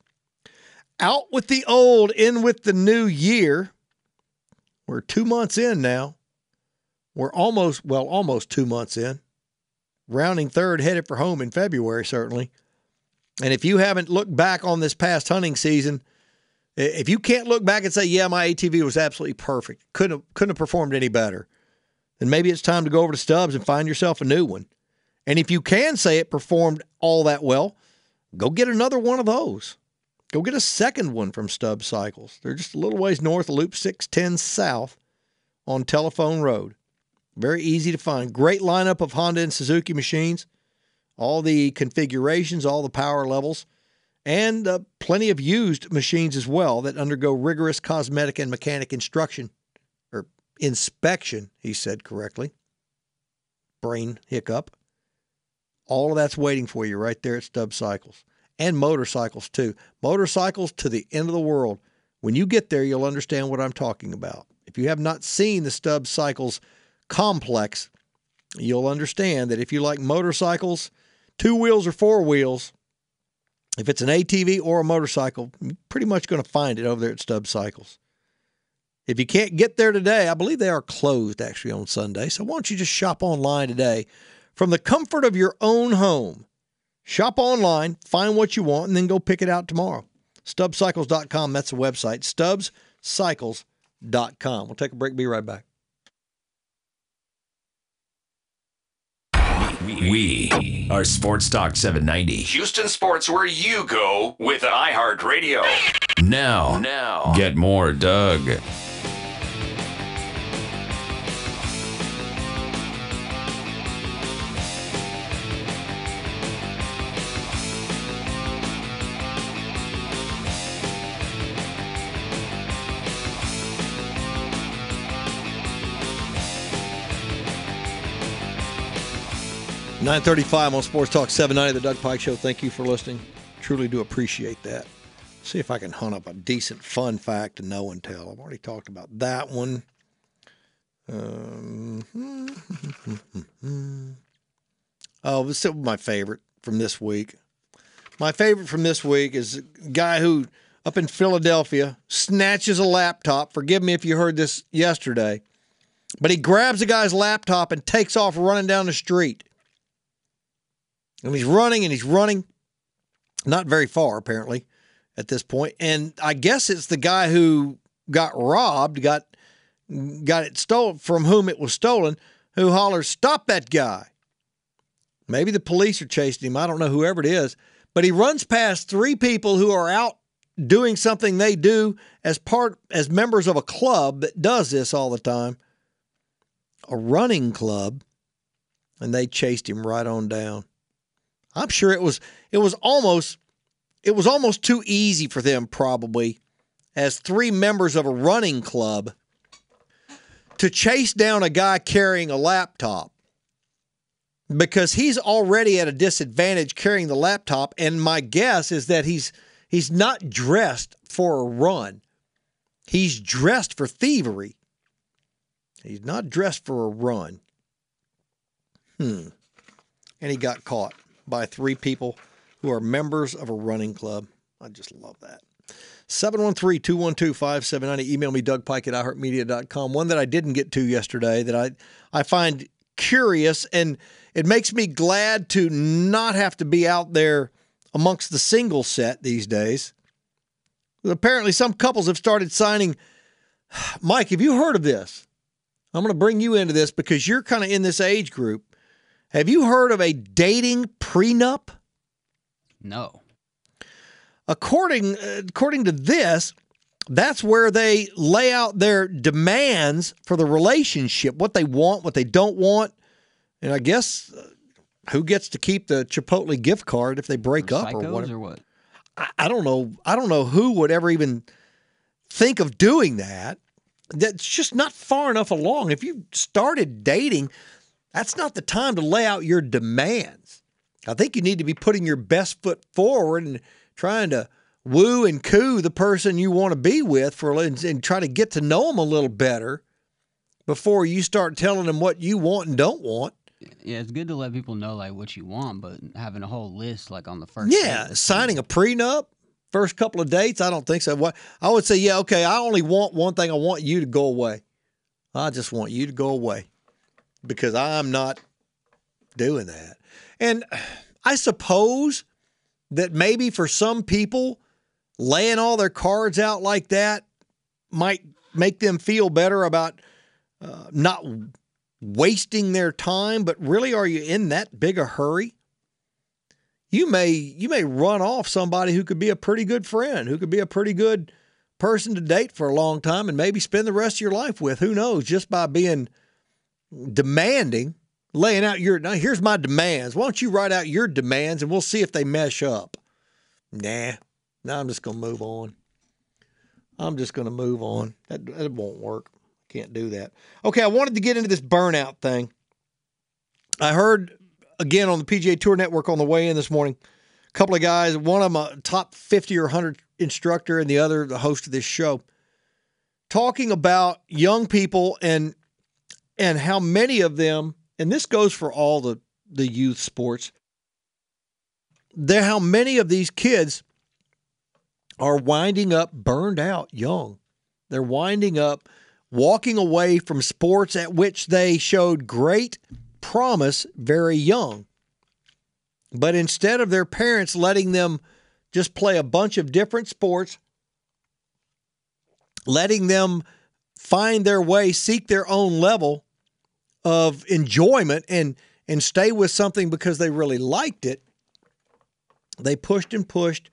Out with the old, in with the new year. We're two months in now. We're almost, well, almost two months in. Rounding third, headed for home in February, certainly. And if you haven't looked back on this past hunting season, if you can't look back and say, yeah, my A T V was absolutely perfect, couldn't have, couldn't have performed any better, then maybe it's time to go over to Stubbs and find yourself a new one. And if you can say it performed all that well, go get another one of those. Go get a second one from Stubb Cycles. They're just a little ways north of Loop six ten South on Telephone Road. Very easy to find. Great lineup of Honda and Suzuki machines. All the configurations, all the power levels, and uh, plenty of used machines as well that undergo rigorous cosmetic and mechanic instruction, or inspection, he said correctly. Brain hiccup. All of that's waiting for you right there at Stubb Cycles. And motorcycles, too. Motorcycles to the end of the world. When you get there, you'll understand what I'm talking about. If you have not seen the Stubb Cycles complex, you'll understand that if you like motorcycles, two wheels or four wheels, if it's an A T V or a motorcycle, you're pretty much going to find it over there at Stubb Cycles. If you can't get there today, I believe they are closed actually on Sunday, so why don't you just shop online today from the comfort of your own home. Shop online, find what you want, and then go pick it out tomorrow. Stubb Cycles dot com, that's the website. Stubbs Cycles dot com. We'll take a break, be right back. We are Sports Talk seven ninety. Houston sports where you go with iHeartRadio. Now, now, get more Doug. nine thirty-five on Sports Talk seven ninety, the Doug Pike Show. Thank you for listening. Truly do appreciate that. See if I can hunt up a decent fun fact to know and tell. I've already talked about that one. Um, oh, this is my favorite from this week. My favorite from this week is a guy who, up in Philadelphia, snatches a laptop. Forgive me if you heard this yesterday. But he grabs a guy's laptop and takes off running down the street. And he's running and he's running, not very far apparently at this point. And I guess it's the guy who got robbed, got got it stolen, from whom it was stolen, who hollers, "Stop that guy!" Maybe the police are chasing him. I don't know, whoever it is. But he runs past three people who are out doing something they do as part as members of a club that does this all the time, a running club, and they chased him right on down. I'm sure it was it was almost it was almost too easy for them, probably, as three members of a running club, to chase down a guy carrying a laptop, because he's already at a disadvantage carrying the laptop, and my guess is that he's he's not dressed for a run. He's dressed for thievery. He's not dressed for a run. Hmm. And he got caught by three people who are members of a running club. I just love that. seven one three, two one two, five seven nine zero. Email me, dougpike at iHeartMedia dot com. One that I didn't get to yesterday that I, I find curious, and it makes me glad to not have to be out there amongst the single set these days. Apparently some couples have started signing Mike, have you heard of this? I'm going to bring you into this because you're kind of in this age group. Have you heard of a dating prenup? No. According according to this, that's where they lay out their demands for the relationship, what they want, what they don't want, and I guess uh, who gets to keep the Chipotle gift card if they break or up or whatever. Or what? I, I don't know. I don't know who would ever even think of doing that. That's just not far enough along. If you started dating, that's not the time to lay out your demands. I think you need to be putting your best foot forward and trying to woo and coo the person you want to be with for and, and try to get to know them a little better before you start telling them what you want and don't want. Yeah, it's good to let people know like what you want, but having a whole list like on the first yeah, date, signing a prenup, first couple of dates, I don't think so. What I would say, yeah, okay, I only want one thing. I want you to go away. I just want you to go away because I'm not doing that. And I suppose that maybe for some people, laying all their cards out like that might make them feel better about uh, not wasting their time. But really, are you in that big a hurry? You may you may run off somebody who could be a pretty good friend, who could be a pretty good person to date for a long time and maybe spend the rest of your life with. Who knows? Just by being demanding, laying out your, now here's my demands. Why don't you write out your demands and we'll see if they mesh up. Nah, nah I'm just going to move on. I'm just going to move on. That, that won't work. Can't do that. Okay, I wanted to get into this burnout thing. I heard... Again, on the P G A Tour Network on the way in this morning, a couple of guys, one of them a top fifty or one hundred instructor and the other the host of this show, talking about young people and and how many of them, and this goes for all the, the youth sports, there how many of these kids are winding up burned out young. They're winding up walking away from sports at which they showed great promise very young, but instead of their parents letting them just play a bunch of different sports, letting them find their way, seek their own level of enjoyment and and stay with something because they really liked it, they pushed and pushed,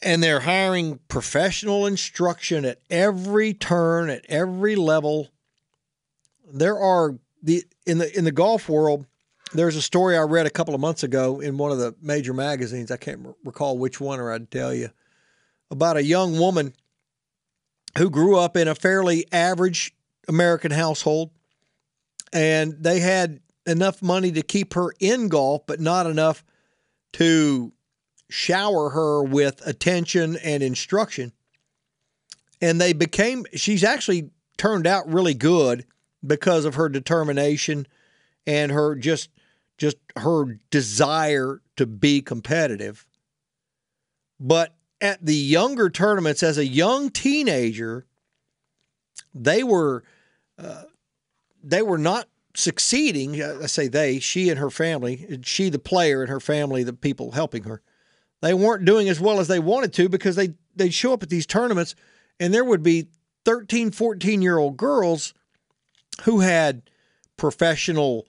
and they're hiring professional instruction at every turn, at every level. There are The, in the in the golf world, there's a story I read a couple of months ago in one of the major magazines. I can't recall which one, or I'd tell you, about a young woman who grew up in a fairly average American household, and they had enough money to keep her in golf, but not enough to shower her with attention and instruction. And they became, she's actually turned out really good because of her determination and her just just her desire to be competitive. But at the younger tournaments, as a young teenager, they were uh, they were not succeeding. I say they, she and her family, she the player and her family, the people helping her. They weren't doing as well as they wanted to because they, they'd show up at these tournaments and there would be thirteen, fourteen-year-old girls who had professional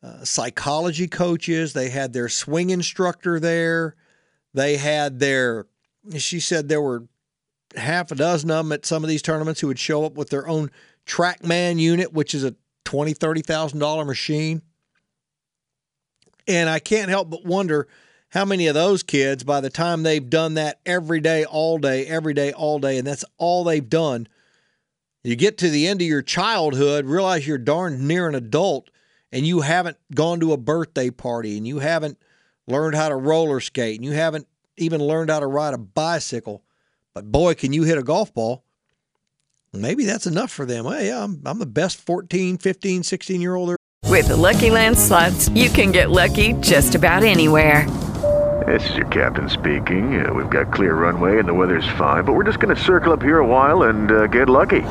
uh, psychology coaches. They had their swing instructor there. They had their, she said there were half a dozen of them at some of these tournaments who would show up with their own TrackMan unit, which is a twenty thousand dollars, thirty thousand dollars machine. And I can't help but wonder how many of those kids, by the time they've done that every day, all day, every day, all day, and that's all they've done, you get to the end of your childhood, realize you're darn near an adult, and you haven't gone to a birthday party, and you haven't learned how to roller skate, and you haven't even learned how to ride a bicycle. But boy, can you hit a golf ball. Maybe that's enough for them. Hey, I'm, I'm the best fourteen, fifteen, sixteen-year-old. With the Lucky Land Slots, you can get lucky just about anywhere. This is your captain speaking. Uh, we've got clear runway and the weather's fine, but we're just going to circle up here a while and uh, get lucky.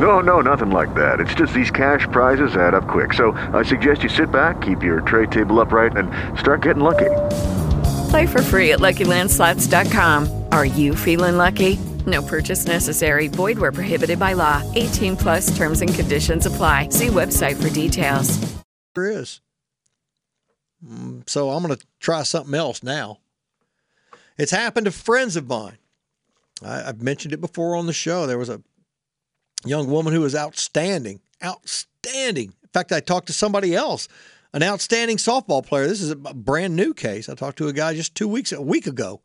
No, no, nothing like that. It's just these cash prizes add up quick. So I suggest you sit back, keep your tray table upright, and start getting lucky. Play for free at Lucky Land Slots dot com. Are you feeling lucky? No purchase necessary. Void where prohibited by law. eighteen plus terms and conditions apply. See website for details. There is. So I'm going to try something else now. It's happened to friends of mine. I, I've mentioned it before on the show. There was a young woman who was outstanding, outstanding. In fact, I talked to somebody else, an outstanding softball player. This is a brand new case. I talked to a guy just two weeks, a week ago.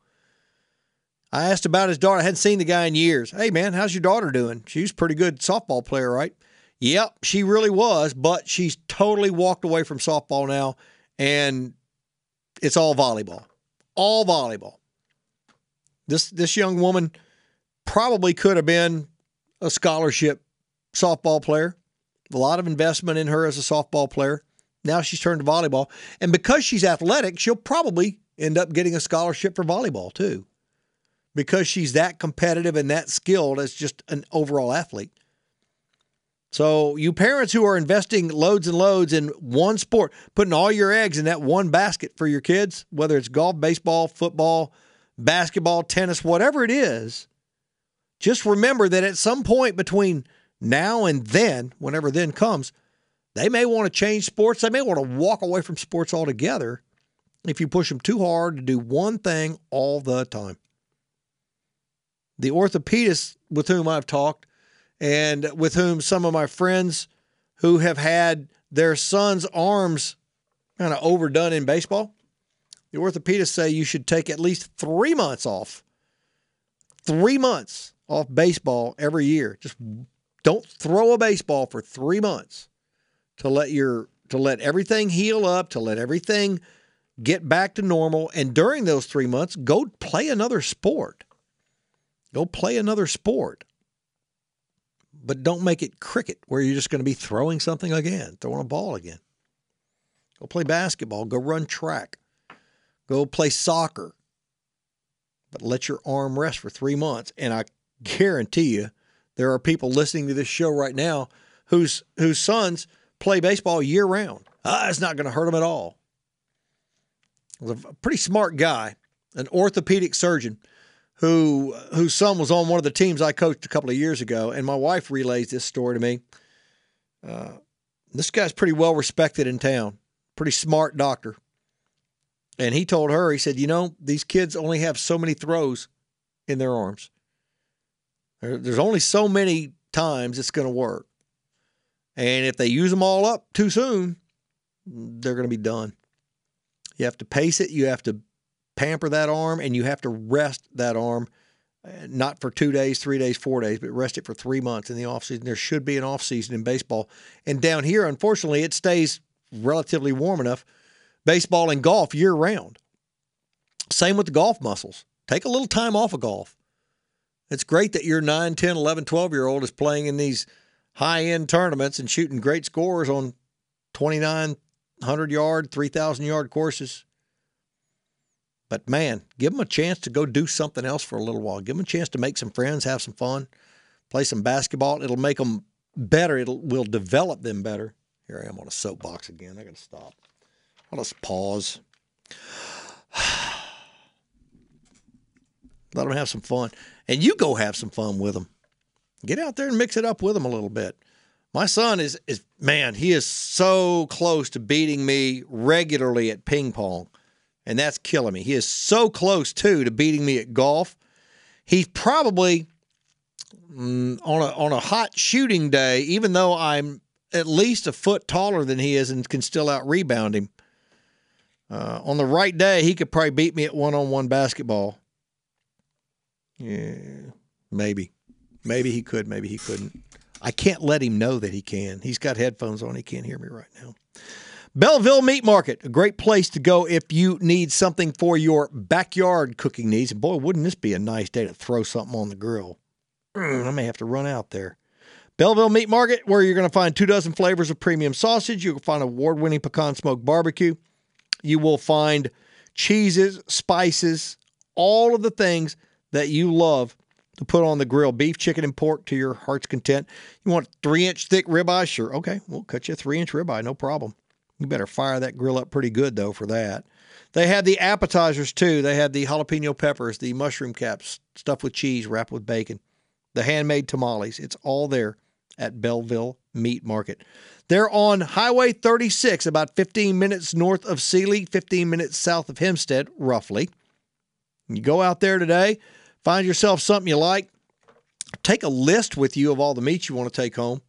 I asked about his daughter. I hadn't seen the guy in years. Hey, man, how's your daughter doing? She was a pretty good softball player, right? Yep, she really was, but she's totally walked away from softball now, and it's all volleyball, all volleyball. This this young woman probably could have been a scholarship softball player, a lot of investment in her as a softball player. Now she's turned to volleyball. And because she's athletic, she'll probably end up getting a scholarship for volleyball too, because she's that competitive and that skilled as just an overall athlete. So you parents who are investing loads and loads in one sport, putting all your eggs in that one basket for your kids, whether it's golf, baseball, football, basketball, tennis, whatever it is, just remember that at some point between now and then, whenever then comes, they may want to change sports. They may want to walk away from sports altogether if you push them too hard to do one thing all the time. The orthopedist with whom I've talked, and with whom some of my friends who have had their son's arms kind of overdone in baseball, the orthopedists say you should take at least three months off, three months off baseball every year. Just don't throw a baseball for three months to let your to let everything heal up, to let everything get back to normal. And during those three months, go play another sport. Go play another sport. But don't make it cricket where you're just going to be throwing something again, throwing a ball again. Go play basketball. Go run track. Go play soccer. But let your arm rest for three months. And I guarantee you there are people listening to this show right now whose whose sons play baseball year round. Ah, it's not going to hurt them at all. There's a pretty smart guy, an orthopedic surgeon, who whose son was on one of the teams I coached a couple of years ago, and my wife relays this story to me. Uh, this guy's pretty well respected in town, pretty smart doctor. And he told her, he said, you know, these kids only have so many throws in their arms. There, there's only so many times it's going to work. And if they use them all up too soon, they're going to be done. You have to pace it. You have to pamper that arm, and you have to rest that arm, not for two days, three days, four days, but rest it for three months in the offseason. There should be an offseason in baseball. And down here, unfortunately, it stays relatively warm enough. Baseball and golf year-round. Same with the golf muscles. Take a little time off of golf. It's great that your nine, ten, eleven, twelve-year-old is playing in these high-end tournaments and shooting great scores on twenty-nine hundred yard, three thousand yard courses. But, man, give them a chance to go do something else for a little while. Give them a chance to make some friends, have some fun, play some basketball. It'll make them better. It will develop them better. Here I am on a soapbox again. I got to stop. I'll just pause. Let them have some fun. And you go have some fun with them. Get out there and mix it up with them a little bit. My son is, is man, he is so close to beating me regularly at ping pong. And that's killing me. He is so close, too, to beating me at golf. He's probably, mm, on a on a hot shooting day, even though I'm at least a foot taller than he is and can still out-rebound him, uh, on the right day, he could probably beat me at one-on-one basketball. Yeah, maybe. Maybe he could. Maybe he couldn't. I can't let him know that he can. He's got headphones on. He can't hear me right now. Belleville Meat Market, a great place to go if you need something for your backyard cooking needs. And boy, wouldn't this be a nice day to throw something on the grill. Mm, I may have to run out there. Belleville Meat Market, where you're going to find two dozen flavors of premium sausage. You'll find award-winning pecan smoked barbecue. You will find cheeses, spices, all of the things that you love to put on the grill. Beef, chicken, and pork to your heart's content. You want three-inch thick ribeye? Sure. Okay, we'll cut you a three-inch ribeye, no problem. You better fire that grill up pretty good, though, for that. They had the appetizers, too. They had the jalapeno peppers, the mushroom caps, stuffed with cheese, wrapped with bacon, the handmade tamales. It's all there at Belleville Meat Market. They're on Highway thirty-six, about fifteen minutes north of Sealy, fifteen minutes south of Hempstead, roughly. You go out there today, find yourself something you like, take a list with you of all the meats you want to take home,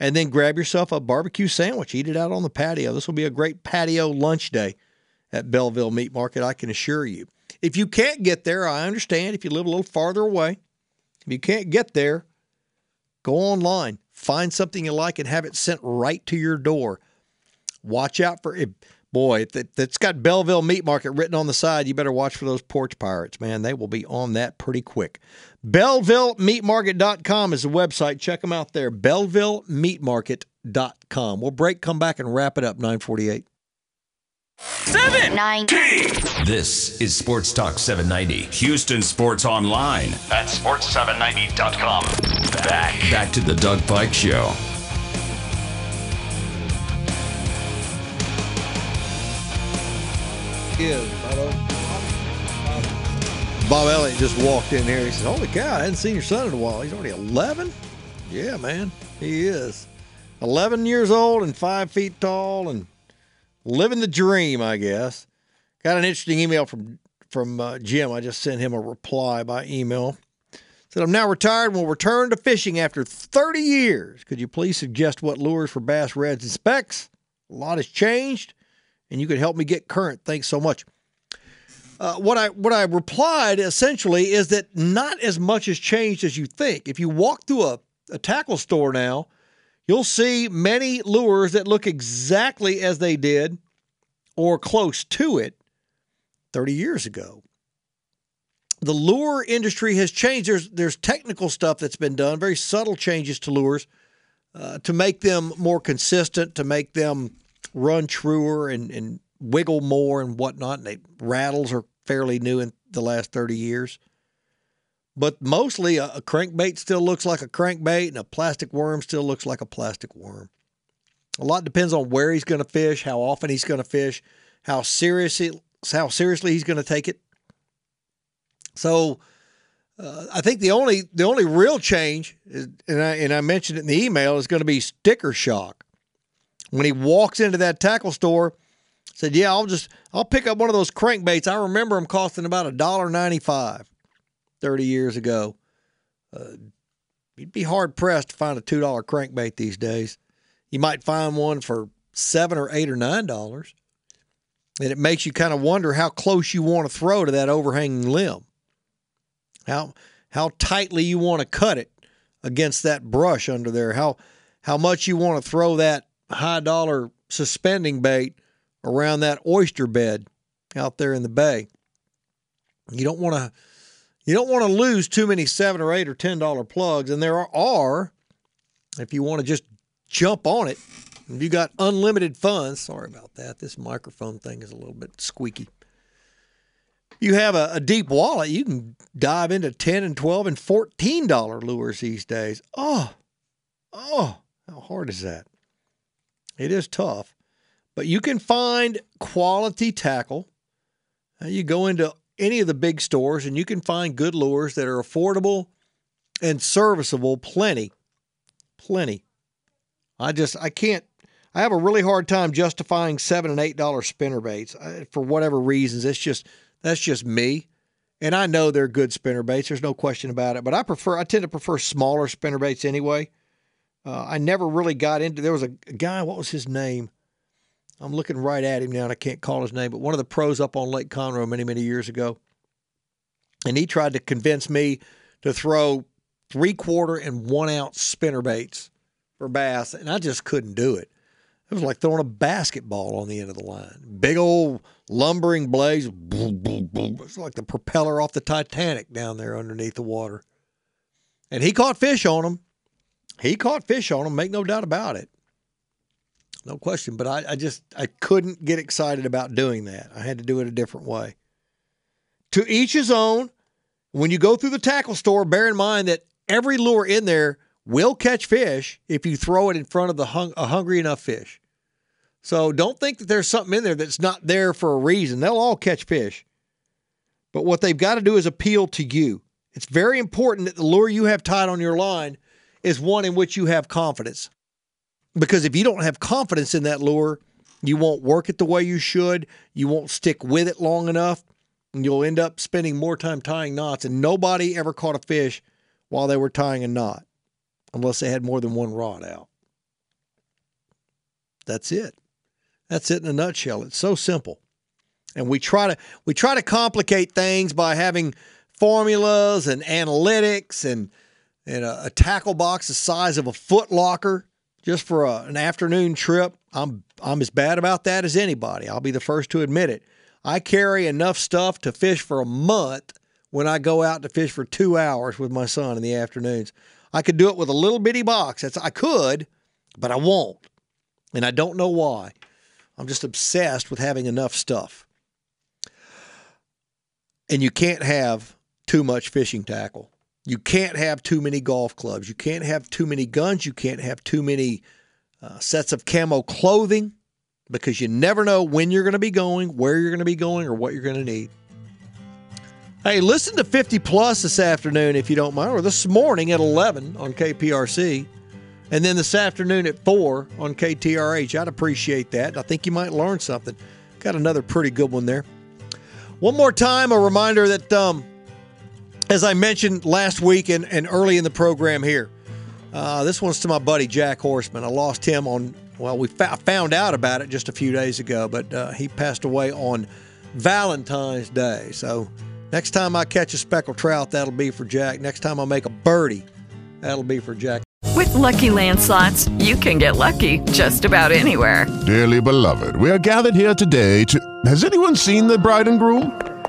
and then grab yourself a barbecue sandwich. Eat it out on the patio. This will be a great patio lunch day at Belleville Meat Market, I can assure you. If you can't get there, I understand. If you live a little farther away, if you can't get there, go online. Find something you like and have it sent right to your door. Watch out for it. Boy, if it's got Belleville Meat Market written on the side, you better watch for those porch pirates, man. They will be on that pretty quick. Belleville Meat Market dot com is the website. Check them out there. Belleville Meat Market dot com. We'll break, come back, and wrap it up. nine forty-eight. seven ninety. This is Sports Talk seven ninety. Houston Sports Online at sports seven ninety dot com. Back. Back to the Doug Pike Show. Is Bob Elliott just walked in here. He says, holy cow, I hadn't seen your son in a while. He's already eleven? Yeah, man, he is. eleven years old and five feet tall and living the dream, I guess. Got an interesting email from, from uh, Jim. I just sent him a reply by email. Said, I'm now retired and will return to fishing after thirty years. Could you please suggest what lures for bass, reds, and specks? A lot has changed, and you could help me get current. Thanks so much. Uh, what I what I replied essentially is that not as much has changed as you think. If you walk through a, a tackle store now, you'll see many lures that look exactly as they did or close to it thirty years ago. The lure industry has changed. There's, there's technical stuff that's been done, very subtle changes to lures uh, to make them more consistent, to make them run truer and, and wiggle more and whatnot. And they, rattles are fairly new in the last thirty years. But mostly a, a crankbait still looks like a crankbait and a plastic worm still looks like a plastic worm. A lot depends on where he's going to fish, how often he's going to fish, how seriously, how seriously he's going to take it. So uh, I think the only the only real change, is, and, I, and I mentioned it in the email, is going to be sticker shock. When he walks into that tackle store, said, yeah, I'll just, I'll pick up one of those crankbaits. I remember them costing about a dollar ninety-five thirty years ago. Uh, you'd be hard pressed to find a two dollar crankbait these days. You might find one for seven or eight or nine dollars. And it makes you kind of wonder how close you want to throw to that overhanging limb. How, how tightly you want to cut it against that brush under there. How, how much you want to throw that high dollar suspending bait around that oyster bed out there in the bay. You don't want to, you don't want to lose too many seven or eight or ten dollar plugs. And there are, if you want to just jump on it, if you got unlimited funds. Sorry about that. This microphone thing is a little bit squeaky. You have a, a deep wallet. You can dive into ten and twelve and fourteen dollar lures these days. Oh, oh, how hard is that? It is tough, but you can find quality tackle. You go into any of the big stores and you can find good lures that are affordable and serviceable. Plenty, plenty. I just, I can't, I have a really hard time justifying seven and eight dollar spinnerbaits for whatever reasons. It's just, that's just me. And I know they're good spinnerbaits. There's no question about it, but I prefer, I tend to prefer smaller spinnerbaits anyway. Uh, I never really got into, there was a guy, what was his name? I'm looking right at him now and I can't call his name, but one of the pros up on Lake Conroe many, many years ago. And he tried to convince me to throw three quarter and one ounce spinnerbaits for bass. And I just couldn't do it. It was like throwing a basketball on the end of the line. Big old lumbering blades. Boom, boom, boom. It's like the propeller off the Titanic down there underneath the water. And he caught fish on them. He caught fish on them, make no doubt about it. No question, but I, I just, I couldn't get excited about doing that. I had to do it a different way. To each his own. When you go through the tackle store, bear in mind that every lure in there will catch fish if you throw it in front of the hung, a hungry enough fish. So don't think that there's something in there that's not there for a reason. They'll all catch fish. But what they've got to do is appeal to you. It's very important that the lure you have tied on your line is one in which you have confidence. Because if you don't have confidence in that lure, you won't work it the way you should. You won't stick with it long enough. And you'll end up spending more time tying knots. And nobody ever caught a fish while they were tying a knot. Unless they had more than one rod out. That's it. That's it in a nutshell. It's so simple. And we try to we try to complicate things by having formulas and analytics and, and a, a tackle box the size of a Foot Locker just for a, an afternoon trip. I'm I'm as bad about that as anybody. I'll be the first to admit it. I carry enough stuff to fish for a month when I go out to fish for two hours with my son in the afternoons. I could do it with a little bitty box. That's I could, but I won't. And I don't know why. I'm just obsessed with having enough stuff. And you can't have too much fishing tackle. You can't have too many golf clubs. You can't have too many guns. You can't have too many uh, sets of camo clothing because you never know when you're going to be going, where you're going to be going, or what you're going to need. Hey, listen to fifty Plus this afternoon if you don't mind, or this morning at eleven on K P R C. And then this afternoon at four on K T R H. I'd appreciate that. I think you might learn something. Got another pretty good one there. One more time, a reminder that, um, as I mentioned last week and, and early in the program here, uh, this one's to my buddy Jack Horseman. I lost him on, well, we fa- found out about it just a few days ago, but uh, he passed away on Valentine's Day. So next time I catch a speckled trout, that'll be for Jack. Next time I make a birdie, that'll be for Jack. With Lucky Land Slots, you can get lucky just about anywhere. Dearly beloved, we are gathered here today to... Has anyone seen the bride and groom?